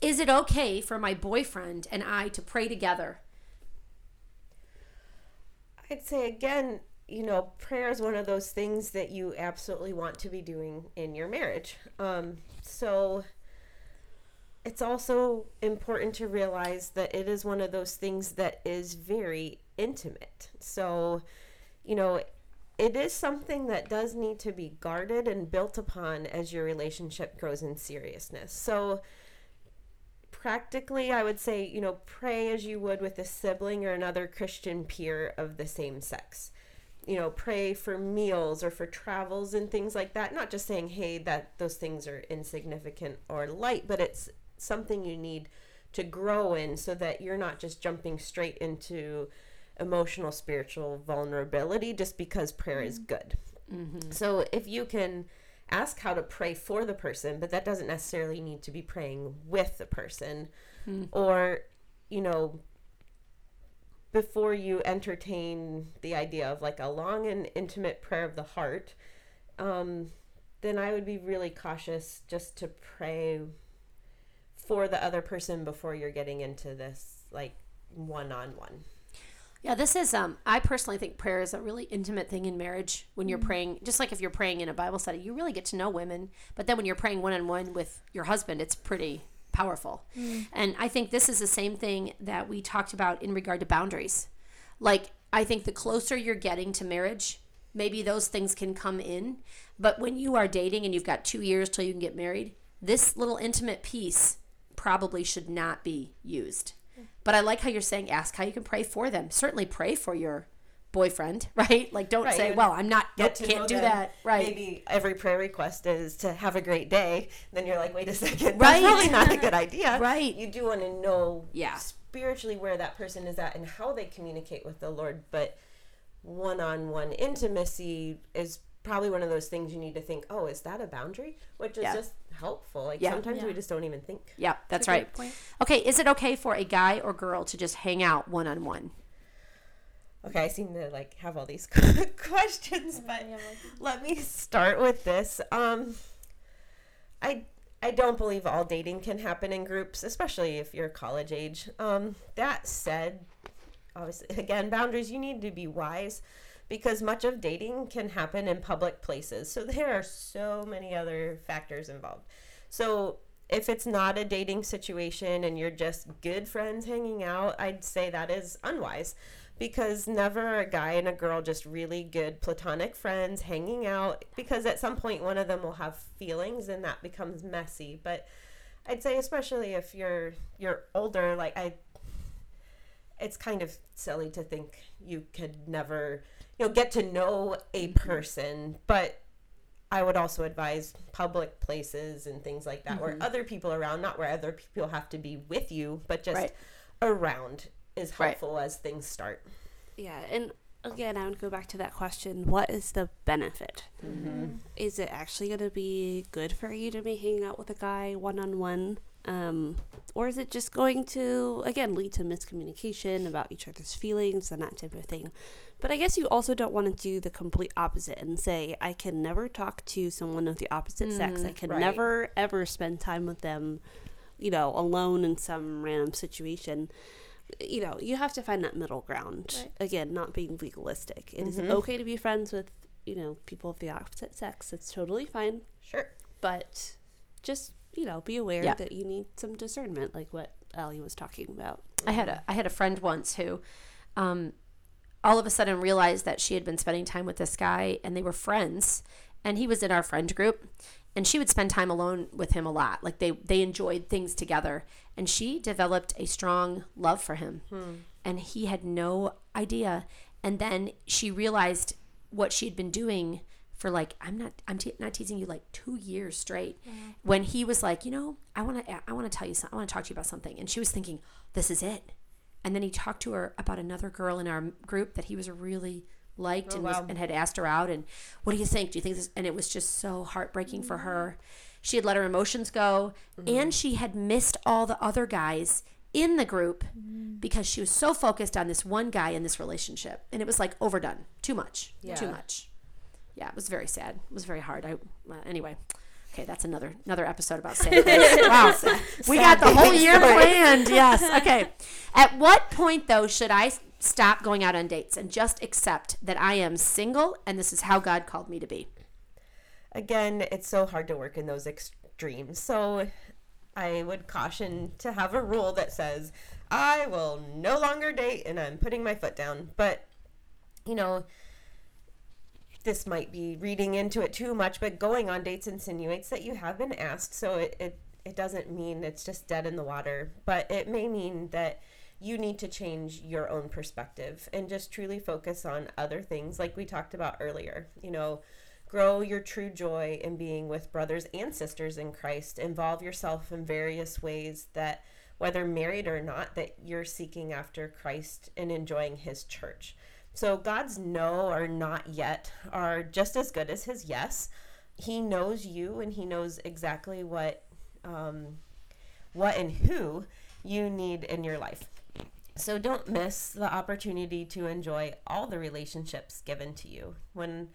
Is it okay for my boyfriend and I to pray together? I'd say, again, you know, prayer is one of those things that you absolutely want to be doing in your marriage. Um, so it's also important to realize that it is one of those things that is very intimate. So, you know, it is something that does need to be guarded and built upon as your relationship grows in seriousness. So practically, I would say, you know, pray as you would with a sibling or another Christian peer of the same sex. You know, pray for meals or for travels and things like that. Not just saying, hey, that those things are insignificant or light, but it's something you need to grow in so that you're not just jumping straight into emotional, spiritual vulnerability just because prayer mm-hmm. is good. Mm-hmm. So if you can ask how to pray for the person, but that doesn't necessarily need to be praying with the person mm-hmm. or, you know, before you entertain the idea of like a long and intimate prayer of the heart, um, then I would be really cautious just to pray for the other person before you're getting into this like one-on-one. Yeah, this is, um, I personally think prayer is a really intimate thing in marriage when you're mm-hmm. praying. Just like if you're praying in a Bible study, you really get to know women. But then when you're praying one-on-one with your husband, it's pretty powerful. Mm-hmm. And I think this is the same thing that we talked about in regard to boundaries. Like, I think the closer you're getting to marriage, maybe those things can come in. But when you are dating and you've got two years till you can get married, this little intimate piece probably should not be used. But I like how you're saying ask how you can pray for them. Certainly pray for your boyfriend, right? Like don't right, say, well, I'm not, nope, can't do them. That. Right. Maybe every prayer request is to have a great day. Then you're like, wait a second, right. That's really not a good idea. Right. You do want to know yeah. spiritually where that person is at and how they communicate with the Lord. But one-on-one intimacy is probably one of those things you need to think, oh, is that a boundary? Which is yeah. just helpful. Like yeah. sometimes yeah. we just don't even think. Yeah, that's, that's right. Point. Okay, is it okay for a guy or girl to just hang out one-on-one? Okay, I seem to like have all these questions, but let me start with this. Um, I I don't believe all dating can happen in groups, especially if you're college age. Um, that said, obviously, again, boundaries, you need to be wise because much of dating can happen in public places. So there are so many other factors involved. So if it's not a dating situation and you're just good friends hanging out, I'd say that is unwise. Because never are a guy and a girl just really good platonic friends hanging out, because at some point one of them will have feelings and that becomes messy. But I'd say especially if you're you're older, like I, it's kind of silly to think you could never, you know, get to know a person. But I would also advise public places and things like that mm-hmm. where other people are around, not where other people have to be with you, but just right. around is helpful right. as things start. Yeah, and again, I would go back to that question, what is the benefit? Mm-hmm. Is it actually going to be good for you to be hanging out with a guy one-on-one? Um, or is it just going to, again, lead to miscommunication about each other's feelings and that type of thing? But I guess you also don't want to do the complete opposite and say, I can never talk to someone of the opposite mm-hmm. sex. I can right. never, ever spend time with them, you know, alone in some random situation. You know, you have to find that middle ground. Right. Again, not being legalistic. It mm-hmm. is okay to be friends with, you know, people of the opposite sex. It's totally fine. Sure. But just, you know, be aware yeah. that you need some discernment, like what Allie was talking about. I had a I had a friend once who um, all of a sudden realized that she had been spending time with this guy, and they were friends, and he was in our friend group. And she would spend time alone with him a lot. Like they, they enjoyed things together. And she developed a strong love for him. Hmm. And he had no idea. And then she realized what she had been doing for like, I'm not I'm te- not teasing you, like two years straight. Yeah. When he was like, you know, I want to I want to tell you something. I want to talk to you about something. And she was thinking, this is it. And then he talked to her about another girl in our group that he was really liked oh, and, was, wow. and had asked her out, and what do you think? Do you think this? And it was just so heartbreaking mm-hmm. for her. She had let her emotions go, mm-hmm. and she had missed all the other guys in the group mm-hmm. because she was so focused on this one guy in this relationship, and it was like overdone, too much, yeah. too much. Yeah, it was very sad. It was very hard. I uh, anyway. Okay, that's another another episode about sad things. Wow, sad, we sad got the whole year story. Planned. Yes. Okay. At what point though should I stop going out on dates and just accept that I am single and this is how God called me to be? Again, it's so hard to work in those extremes. So I would caution to have a rule that says, I will no longer date and I'm putting my foot down. But, you know, this might be reading into it too much, but going on dates insinuates that you have been asked. So it, it, it doesn't mean it's just dead in the water, but it may mean that you need to change your own perspective and just truly focus on other things like we talked about earlier. You know, grow your true joy in being with brothers and sisters in Christ. Involve yourself in various ways that, whether married or not, that you're seeking after Christ and enjoying his church. So God's no or not yet are just as good as his yes. He knows you and he knows exactly what, um, what and who you need in your life. So don't miss the opportunity to enjoy all the relationships given to you. When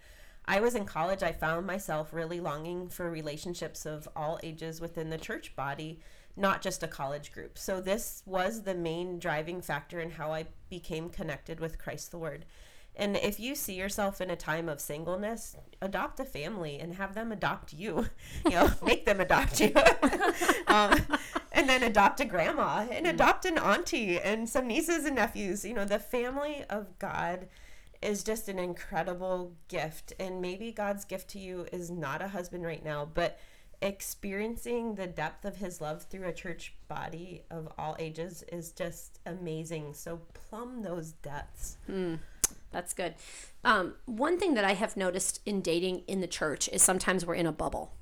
I was in college, I found myself really longing for relationships of all ages within the church body, not just a college group. So this was the main driving factor in how I became connected with Christ the Word. And if you see yourself in a time of singleness, adopt a family and have them adopt you. You know, make them adopt you. um, and then adopt a grandma and adopt an auntie and some nieces and nephews. You know, the family of God is just an incredible gift. And maybe God's gift to you is not a husband right now, but experiencing the depth of his love through a church body of all ages is just amazing. So plumb those depths. Mm, that's good. Um, one thing that I have noticed in dating in the church is sometimes we're in a bubble.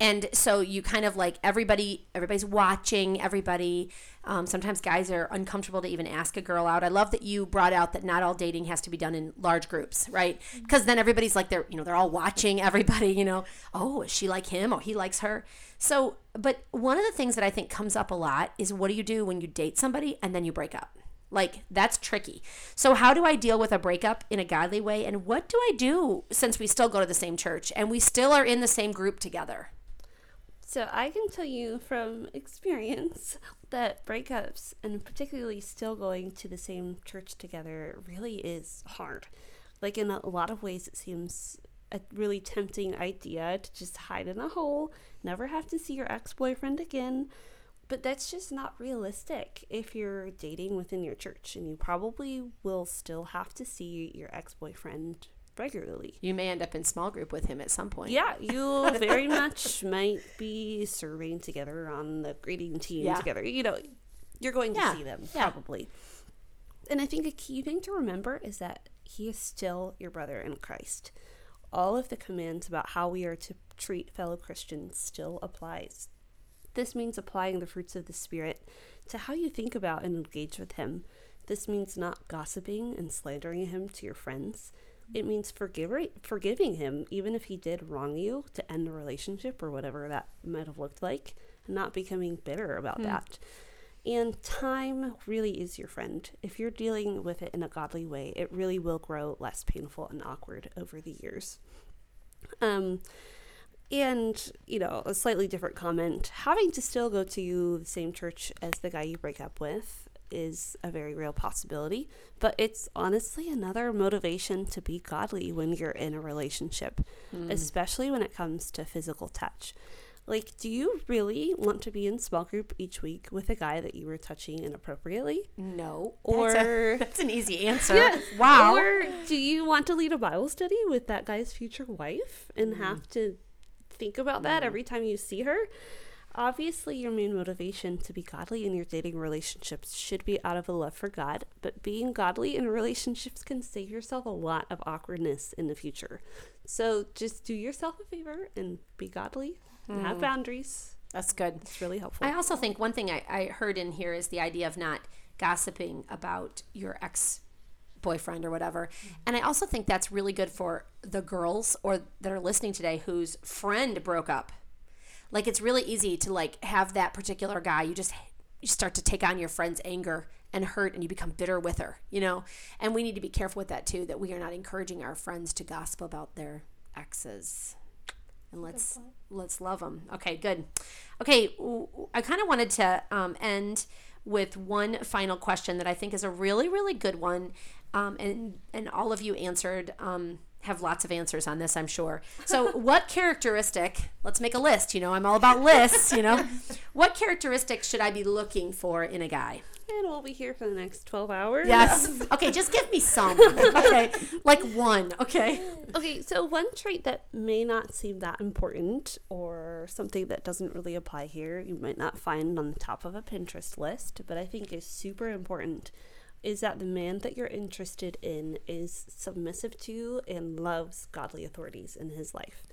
And so you kind of like everybody, everybody's watching everybody. Um, sometimes guys are uncomfortable to even ask a girl out. I love that you brought out that not all dating has to be done in large groups, right? Because then everybody's like, they're, you know, they're all watching everybody, you know, oh, is she like him? Oh, he likes her. So, but one of the things that I think comes up a lot is what do you do when you date somebody and then you break up? Like, that's tricky. So how do I deal with a breakup in a godly way? And what do I do since we still go to the same church and we still are in the same group together? So I can tell you from experience that breakups, and particularly still going to the same church together, really is hard. Like, in a lot of ways, it seems a really tempting idea to just hide in a hole, never have to see your ex-boyfriend again. But that's just not realistic if you're dating within your church, and you probably will still have to see your ex-boyfriend regularly. You may end up in small group with him at some point. Yeah, you very much might be serving together on the grading team yeah. together. You know, you're going to yeah. see them yeah. probably. And I think a key thing to remember is that he is still your brother in Christ. All of the commands about how we are to treat fellow Christians still applies. This means applying the fruits of the Spirit to how you think about and engage with him. This means not gossiping and slandering him to your friends. It means forgive, forgiving him, even if he did wrong you, to end the relationship or whatever that might have looked like, and not becoming bitter about mm. that. And time really is your friend. If you're dealing with it in a godly way, it really will grow less painful and awkward over the years. Um... And, you know, a slightly different comment, having to still go to the same church as the guy you break up with is a very real possibility. But it's honestly another motivation to be godly when you're in a relationship, mm. especially when it comes to physical touch. Like, do you really want to be in small group each week with a guy that you were touching inappropriately? No. Or that's, a, that's an easy answer. Yes. Wow. Or do you want to lead a Bible study with that guy's future wife and mm. have to think about that every time you see her? Obviously, your main motivation to be godly in your dating relationships should be out of a love for God, but being godly in relationships can save yourself a lot of awkwardness in the future. So just do yourself a favor and be godly and mm. have boundaries. That's good. It's really helpful. I also think one thing I, I heard in here is the idea of not gossiping about your ex boyfriend or whatever. And I also think that's really good for the girls or that are listening today whose friend broke up. Like, it's really easy to like have that particular guy, you just you start to take on your friend's anger and hurt, and you become bitter with her, you know. And we need to be careful with that too, that we are not encouraging our friends to gossip about their exes. And let's let's love them. Okay, good. Okay, I kind of wanted to um, end with one final question that I think is a really, really good one. Um, and and all of you answered, um, have lots of answers on this, I'm sure. So what characteristic, let's make a list, you know, I'm all about lists, you know. What characteristic should I be looking for in a guy? And we'll be here for the next twelve hours. Yes. Okay, just give me some. Okay, like one, okay. Okay, so one trait that may not seem that important or something that doesn't really apply here, you might not find on the top of a Pinterest list, but I think is super important, is that the man that you're interested in is submissive to and loves godly authorities in his life.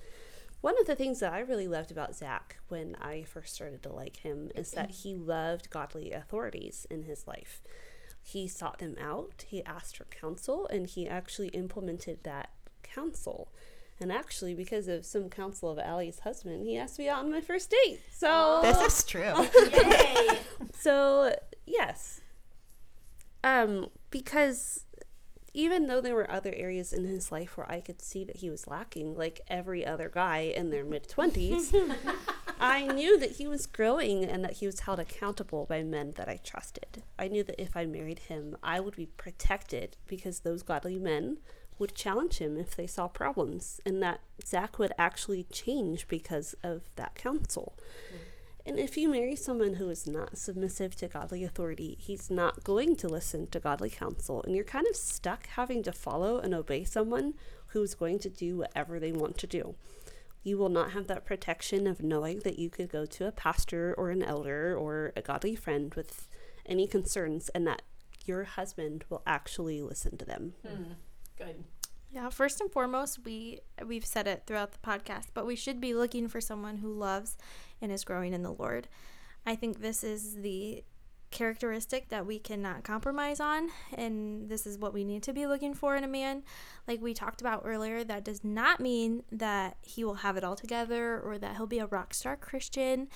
One of the things that I really loved about Zach when I first started to like him is that he loved godly authorities in his life. He sought them out, he asked for counsel, and he actually implemented that counsel. And actually, because of some counsel of Allie's husband, he asked me out on my first date. So this is true. Yay. So, yes. Um, because even though there were other areas in his life where I could see that he was lacking, like every other guy in their mid-twenties, I knew that he was growing and that he was held accountable by men that I trusted. I knew that if I married him, I would be protected because those godly men would challenge him if they saw problems, and that Zach would actually change because of that counsel. Mm-hmm. And if you marry someone who is not submissive to godly authority, he's not going to listen to godly counsel, and you're kind of stuck having to follow and obey someone who's going to do whatever they want to do. You will not have that protection of knowing that you could go to a pastor or an elder or a godly friend with any concerns, and that your husband will actually listen to them. Mm. Good. Yeah, first and foremost, we, we've said it throughout the podcast, but we should be looking for someone who loves and is growing in the Lord. I think this is the characteristic that we cannot compromise on, and this is what we need to be looking for in a man. Like we talked about earlier, that does not mean that he will have it all together or that he'll be a rock star Christian,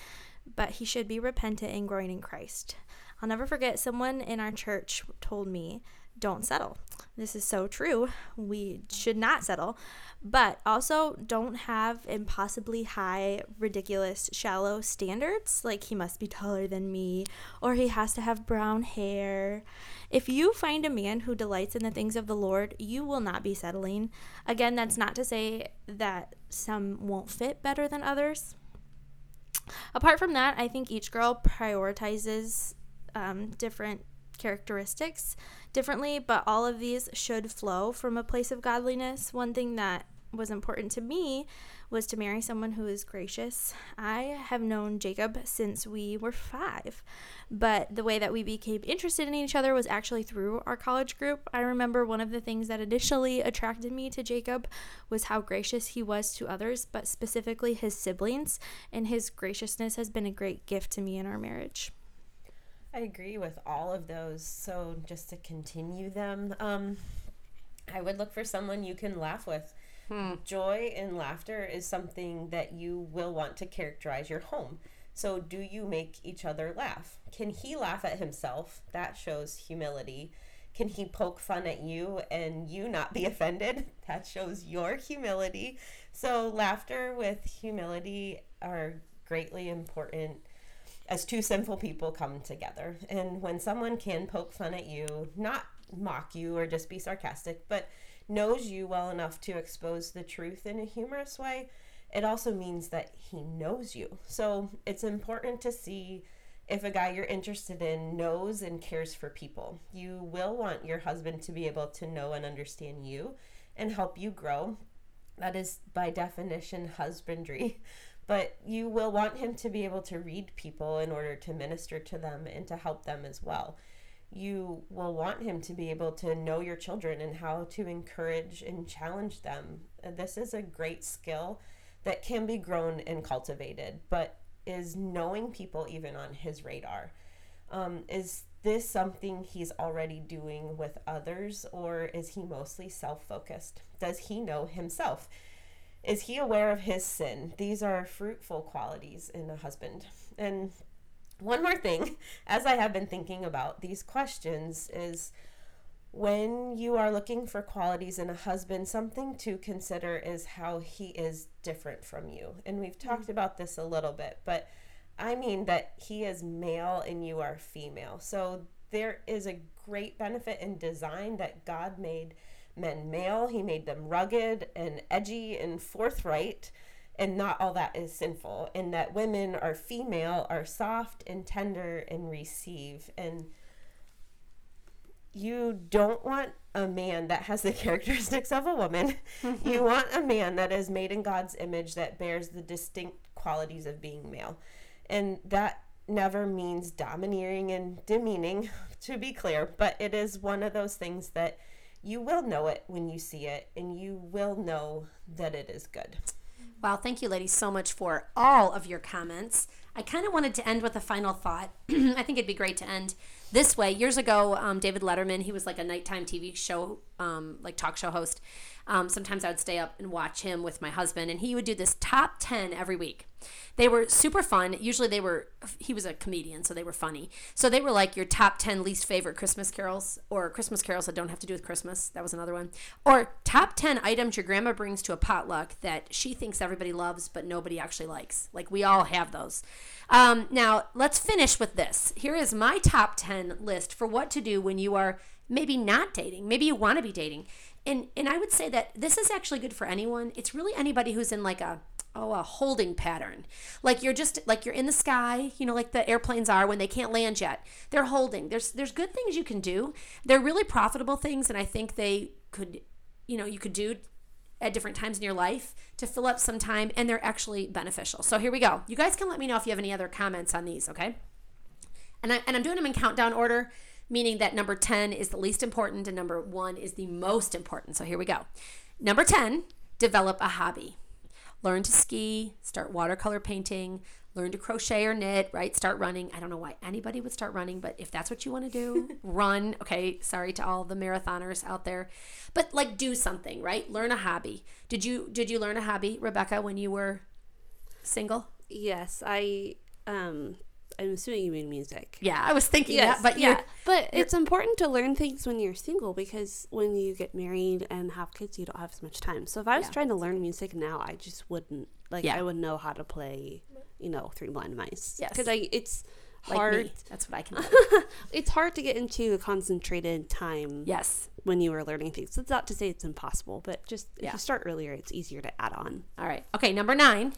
but he should be repentant and growing in Christ. I'll never forget, someone in our church told me, don't settle. This is so true. We should not settle, but also don't have impossibly high, ridiculous, shallow standards, like he must be taller than me or he has to have brown hair. If you find a man who delights in the things of the Lord, you will not be settling. Again, that's not to say that some won't fit better than others. Apart from that, I think each girl prioritizes um, different characteristics differently, but all of these should flow from a place of godliness. One thing that was important to me was to marry someone who is gracious. I have known Jacob since we were five, but the way that we became interested in each other was actually through our college group. I remember one of the things that initially attracted me to Jacob was how gracious he was to others, but specifically his siblings, and his graciousness has been a great gift to me in our marriage. I agree with all of those. So just to continue them, um, I would look for someone you can laugh with. Hmm. Joy and laughter is something that you will want to characterize your home. So do you make each other laugh? Can he laugh at himself? That shows humility. Can he poke fun at you and you not be offended? That shows your humility. So laughter with humility are greatly important as two sinful people come together. And when someone can poke fun at you, not mock you or just be sarcastic, but knows you well enough to expose the truth in a humorous way, it also means that he knows you. So it's important to see if a guy you're interested in knows and cares for people. You will want your husband to be able to know and understand you and help you grow. That is, by definition, husbandry. But you will want him to be able to read people in order to minister to them and to help them as well. You will want him to be able to know your children and how to encourage and challenge them. This is a great skill that can be grown and cultivated, but is knowing people even on his radar? Um, is this something he's already doing with others, or is he mostly self-focused? Does he know himself? Is he aware of his sin? These are fruitful qualities in a husband. And one more thing, as I have been thinking about these questions, is when you are looking for qualities in a husband, something to consider is how he is different from you. And we've talked about this a little bit, but I mean that he is male and you are female. So there is a great benefit in design that God made men male. He made them rugged and edgy and forthright, and not all that is sinful, and that women are female, are soft and tender and receive. And you don't want a man that has the characteristics of a woman. You want a man that is made in God's image, that bears the distinct qualities of being male. And that never means domineering and demeaning, to be clear, but it is one of those things that you will know it when you see it, and you will know that it is good. Wow, thank you, ladies, so much for all of your comments. I kind of wanted to end with a final thought. I think it'd be great to end this way. Years ago, um, David Letterman, he was like a nighttime T V show, um, like talk show host. Um, sometimes I would stay up and watch him with my husband, and he would do this top ten every week. They were super fun. Usually they were, he was a comedian, so they were funny. So they were like your top ten least favorite Christmas carols, or Christmas carols that don't have to do with Christmas. That was another one. Or top ten items your grandma brings to a potluck that she thinks everybody loves, but nobody actually likes. Like we all have those. Um, now let's finish with this. Here is my top ten list for what to do when you are maybe not dating. Maybe you want to be dating. And and I would say that this is actually good for anyone. It's really anybody who's in like a, oh, a holding pattern. Like you're just, like you're in the sky, you know, like the airplanes are when they can't land yet. They're holding. There's there's good things you can do. They're really profitable things, and I think they could, you know, you could do at different times in your life to fill up some time, and they're actually beneficial. So here we go. You guys can let me know if you have any other comments on these, okay? And, I, and I'm doing them in countdown order, meaning that number ten is the least important and number one is the most important. So here we go. Number ten, develop a hobby. Learn to ski, start watercolor painting, learn to crochet or knit, right? Start running. I don't know why anybody would start running, but if that's what you want to do, run. Okay, sorry to all the marathoners out there. But like do something, right? Learn a hobby. Did you did you learn a hobby, Rebecca, when you were single? Yes, I um I'm assuming you mean music. Yeah, I was thinking yes, that, but yeah. But it's important to learn things when you're single, because when you get married and have kids, you don't have as much time. So if I was yeah. trying to learn music now, I just wouldn't. Like, yeah. I wouldn't know how to play, you know, Three Blind Mice. Yes. Because it's hard. Like me. That's what I can do. It's hard to get into a concentrated time yes. when you were learning things. So it's not to say it's impossible, but just if yeah. you start earlier, it's easier to add on. All right. Okay, number nine.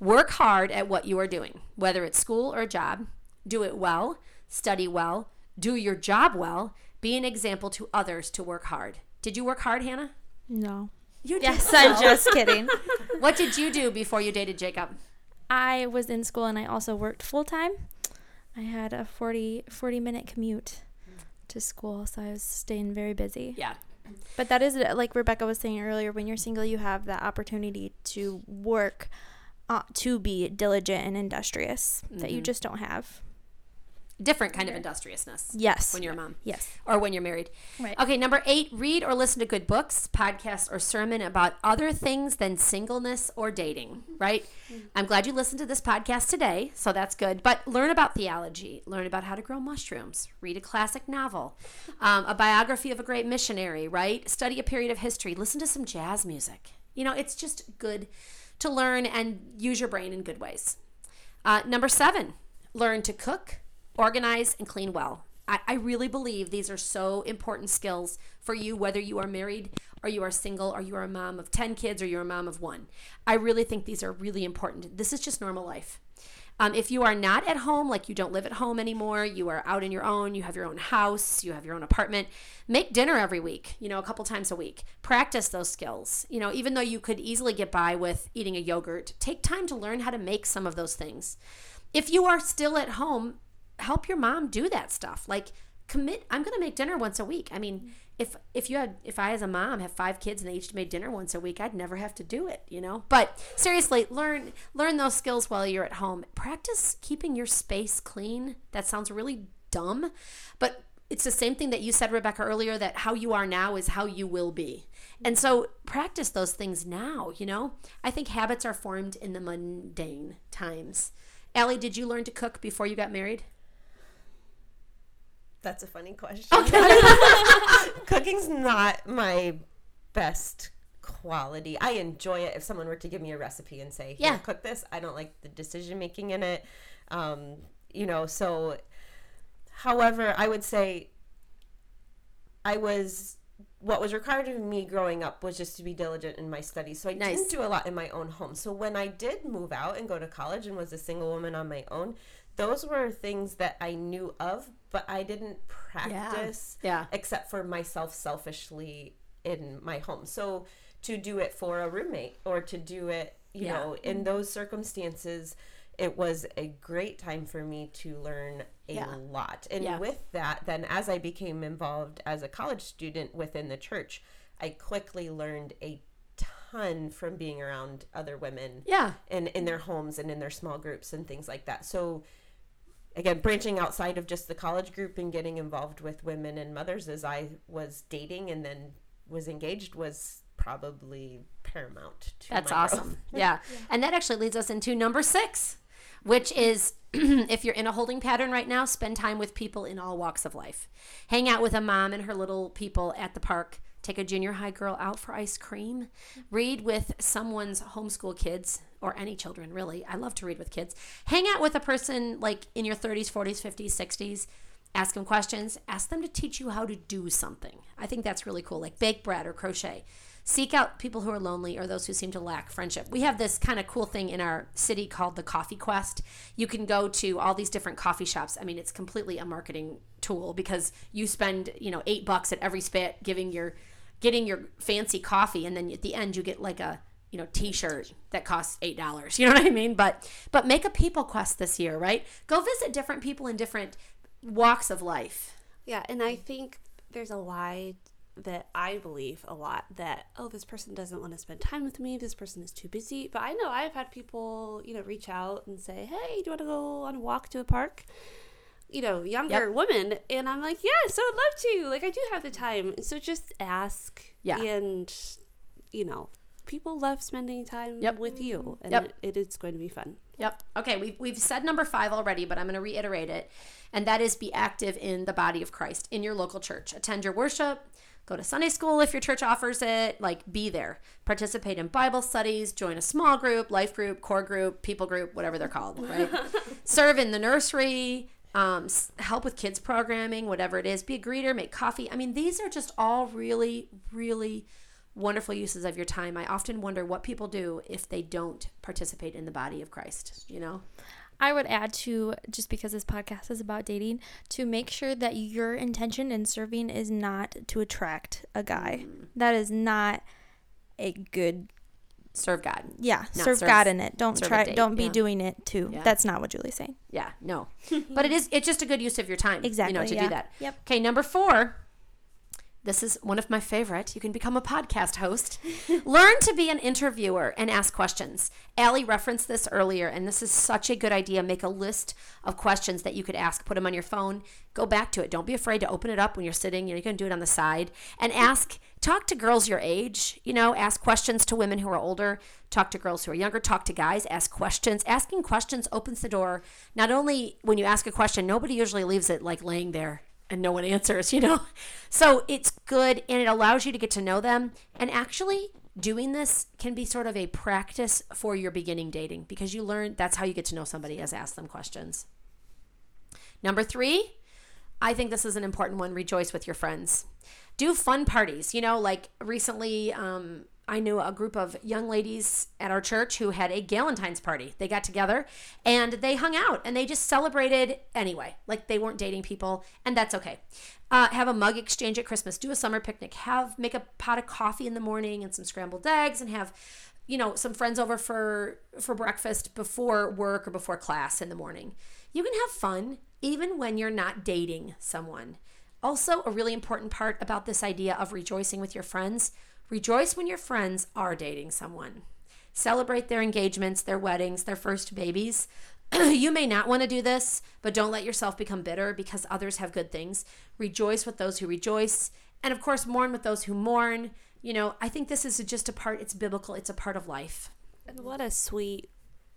Work hard at what you are doing, whether it's school or a job. Do it well, study well, do your job well, be an example to others to work hard. Did you work hard, Hannah? No. You yes, know. I'm just kidding. What did you do before you dated Jacob? I was in school, and I also worked full-time. I had a forty, forty-minute commute to school, so I was staying very busy. Yeah. But that is, like Rebecca was saying earlier, when you're single, you have that opportunity to work Uh, to be diligent and industrious mm-hmm. that you just don't have. Different kind of industriousness. Yes. When you're a mom. Yes. Or when you're married. Right. Okay, number eight, read or listen to good books, podcasts, or sermon about other things than singleness or dating, right? Mm-hmm. I'm glad you listened to this podcast today, so that's good. But learn about theology. Learn about how to grow mushrooms. Read a classic novel. Um, a biography of a great missionary, right? Study a period of history. Listen to some jazz music. You know, it's just good to learn and use your brain in good ways. Uh, number seven, learn to cook, organize, and clean well. I, I really believe these are so important skills for you, whether you are married or you are single or you are a mom of ten kids or you're a mom of one. I really think these are really important. This is just normal life. Um, if you are not at home, like you don't live at home anymore, you are out on your own, you have your own house, you have your own apartment, make dinner every week, you know, a couple times a week. Practice those skills. You know, even though you could easily get by with eating a yogurt, take time to learn how to make some of those things. If you are still at home, help your mom do that stuff. Like, commit, I'm going to make dinner once a week. I mean, if if you had, if I as a mom have five kids and they each made dinner once a week, I'd never have to do it, you know? But seriously, learn learn those skills while you're at home. Practice keeping your space clean. That sounds really dumb, but it's the same thing that you said, Rebecca, earlier, that how you are now is how you will be. And so practice those things now, you know? I think habits are formed in the mundane times. Allie, did you learn to cook before you got married? That's a funny question. Okay. Cooking's not my best quality. I enjoy it. If someone were to give me a recipe and say, yeah, cook this, I don't like the decision making in it. Um, you know, so however, I would say I was, what was required of me growing up was just to be diligent in my studies. So I nice. didn't do a lot in my own home. So when I did move out and go to college and was a single woman on my own, those were things that I knew of, but I didn't practice yeah. Yeah. except for myself selfishly in my home. So to do it for a roommate or to do it, you yeah. know, in those circumstances, it was a great time for me to learn a yeah. lot. And yeah. with that, then as I became involved as a college student within the church, I quickly learned a ton from being around other women yeah. and in their homes and in their small groups and things like that. So again, branching outside of just the college group and getting involved with women and mothers as I was dating and then was engaged was probably paramount to That's my awesome. Growth. Yeah. yeah. And that actually leads us into number six, which is if you're in a holding pattern right now, spend time with people in all walks of life. Hang out with a mom and her little people at the park. Take a junior high girl out for ice cream. Read with someone's homeschool kids or any children, really. I love to read with kids. Hang out with a person like in your thirties, forties, fifties, sixties. Ask them questions. Ask them to teach you how to do something. I think that's really cool, like bake bread or crochet. Seek out people who are lonely or those who seem to lack friendship. We have this kind of cool thing in our city called the Coffee Quest. You can go to all these different coffee shops. I mean, it's completely a marketing tool because you spend, you know, eight bucks at every spot giving your getting your fancy coffee, and then at the end you get like a, you know, t-shirt that costs eight dollars. You know what I mean? But but make a people quest this year, right? Go visit different people in different walks of life. Yeah, and I think there's a lie that I believe a lot that, oh, this person doesn't want to spend time with me. This person is too busy. But I know I've had people, you know, reach out and say, hey, do you want to go on a walk to a park? You know, younger yep. women. And I'm like, yeah, so I'd love to. Like, I do have the time. So just ask. Yeah. And, you know, people love spending time yep. with you. And yep. it, it's going to be fun. Yep. Okay, we've, we've said number five already, but I'm going to reiterate it. And that is be active in the body of Christ, in your local church. Attend your worship. Go to Sunday school if your church offers it. Like, be there. Participate in Bible studies. Join a small group, life group, core group, people group, whatever they're called, right? Serve in the nursery. Um, help with kids programming, whatever it is. Be a greeter. Make coffee. I mean, these are just all really, really wonderful uses of your time. I often wonder what people do if they don't participate in the body of Christ, you know? I would add to, just because this podcast is about dating, to make sure that your intention in serving is not to attract a guy. Mm. That is not a good... Serve God. Yeah, not serve serve God in it. Don't try. Don't be yeah. doing it too. Yeah. That's not what Julie's saying. Yeah, no. But it is, it's just a good use of your time. Exactly, you know, to yeah. do that. Yep. Okay, number four. This is one of my favorite. You can become a podcast host. Learn to be an interviewer and ask questions. Allie referenced this earlier, and this is such a good idea. Make a list of questions that you could ask. Put them on your phone. Go back to it. Don't be afraid to open it up when you're sitting. You know, you can do it on the side. And ask, talk to girls your age. You know, ask questions to women who are older. Talk to girls who are younger. Talk to guys. Ask questions. Asking questions opens the door. Not only when you ask a question, nobody usually leaves it like laying there and no one answers, you know? So it's good, and it allows you to get to know them. And actually, doing this can be sort of a practice for your beginning dating, because you learn that's how you get to know somebody, is ask them questions. Number three, I think this is an important one. Rejoice with your friends. Do fun parties. You know, like recently, um, I knew a group of young ladies at our church who had a Galentine's party. They got together and they hung out and they just celebrated anyway. Like, they weren't dating people, and that's okay. Uh, have a mug exchange at Christmas. Do a summer picnic. Have make a pot of coffee in the morning and some scrambled eggs, and have, you know, some friends over for for breakfast before work or before class in the morning. You can have fun even when you're not dating someone. Also, a really important part about this idea of rejoicing with your friends. Rejoice when your friends are dating someone. Celebrate their engagements, their weddings, their first babies. You may not want to do this, but don't let yourself become bitter because others have good things. Rejoice with those who rejoice. And of course, mourn with those who mourn. You know, I think this is just a part, it's biblical, it's a part of life. And what a sweet,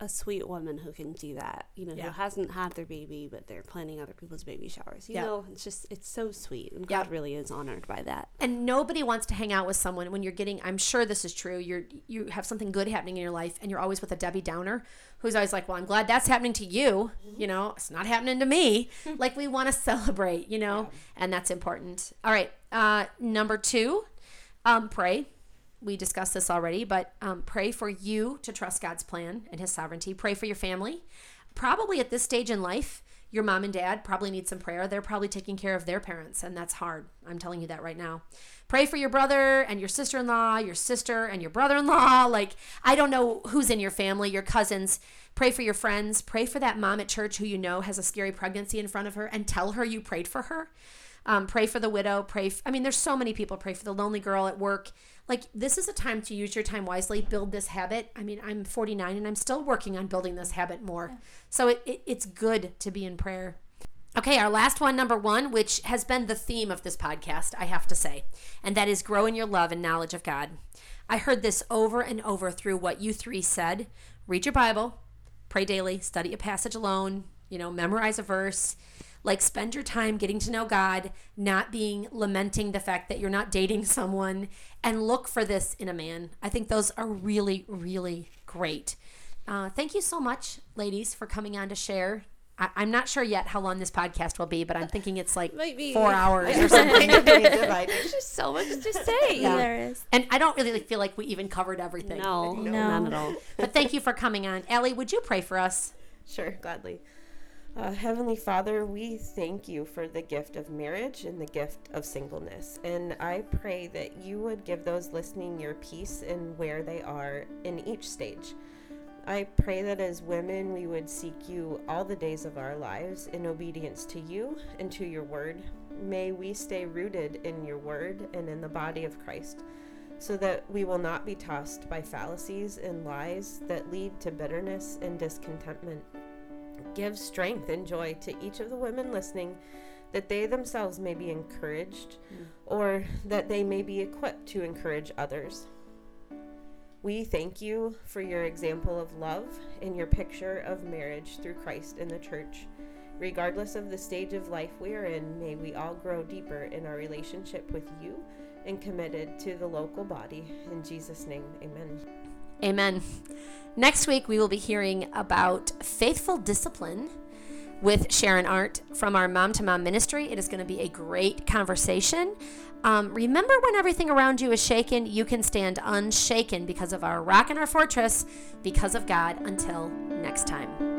a sweet woman who can do that. You know, yeah. who hasn't had their baby, but they're planning other people's baby showers. You yeah. know, it's just, it's so sweet. And God yeah. really is honored by that. And nobody wants to hang out with someone when you're getting, I'm sure this is true, you're, you have something good happening in your life and you're always with a Debbie Downer who's always like, well, I'm glad that's happening to you. Mm-hmm. You know, it's not happening to me. Like, we want to celebrate, you know, yeah. and that's important. All right. Uh, number two, um, pray. We discussed this already, but um, pray for you to trust God's plan and his sovereignty. Pray for your family. Probably at this stage in life, your mom and dad probably need some prayer. They're probably taking care of their parents, and that's hard. I'm telling you that right now. Pray for your brother and your sister-in-law, your sister and your brother-in-law. Like, I don't know who's in your family, your cousins. Pray for your friends. Pray for that mom at church who you know has a scary pregnancy in front of her, and tell her you prayed for her. Um, pray for the widow. Pray. F- I mean, there's so many people. Pray for the lonely girl at work. Like, this is a time to use your time wisely. Build this habit. I mean, I'm forty-nine and I'm still working on building this habit more. Yeah. So it, it it's good to be in prayer. Okay, our last one, number one, which has been the theme of this podcast, I have to say, and that is grow in your love and knowledge of God. I heard this over and over through what you three said. Read your Bible, pray daily, study a passage alone, you know, memorize a verse. Like, spend your time getting to know God, not being lamenting the fact that you're not dating someone, and look for this in a man. I think those are really, really great. Uh, thank you so much, ladies, for coming on to share. I- I'm not sure yet how long this podcast will be, but I'm thinking it's like Maybe. four hours or something. There's just so much to say. Yeah. There is. And I don't really feel like we even covered everything. No, no, no. Not at all. But thank you for coming on. Allie, would you pray for us? Sure, gladly. Uh, Heavenly Father, we thank you for the gift of marriage and the gift of singleness. And I pray that you would give those listening your peace in where they are in each stage. I pray that as women, we would seek you all the days of our lives in obedience to you and to your word. May we stay rooted in your word and in the body of Christ, so that we will not be tossed by fallacies and lies that lead to bitterness and discontentment. Give strength and joy to each of the women listening, that they themselves may be encouraged, mm. or that they may be equipped to encourage others. We thank you for your example of love and your picture of marriage through Christ and the church. Regardless of the stage of life we are in, may we all grow deeper in our relationship with you and committed to the local body. In Jesus' name, amen. Amen. Next week, we will be hearing about faithful discipline with Sharon Arndt from our Mom to Mom ministry. It is going to be a great conversation. Um, remember, when everything around you is shaken, you can stand unshaken because of our rock and our fortress, because of God. Until next time.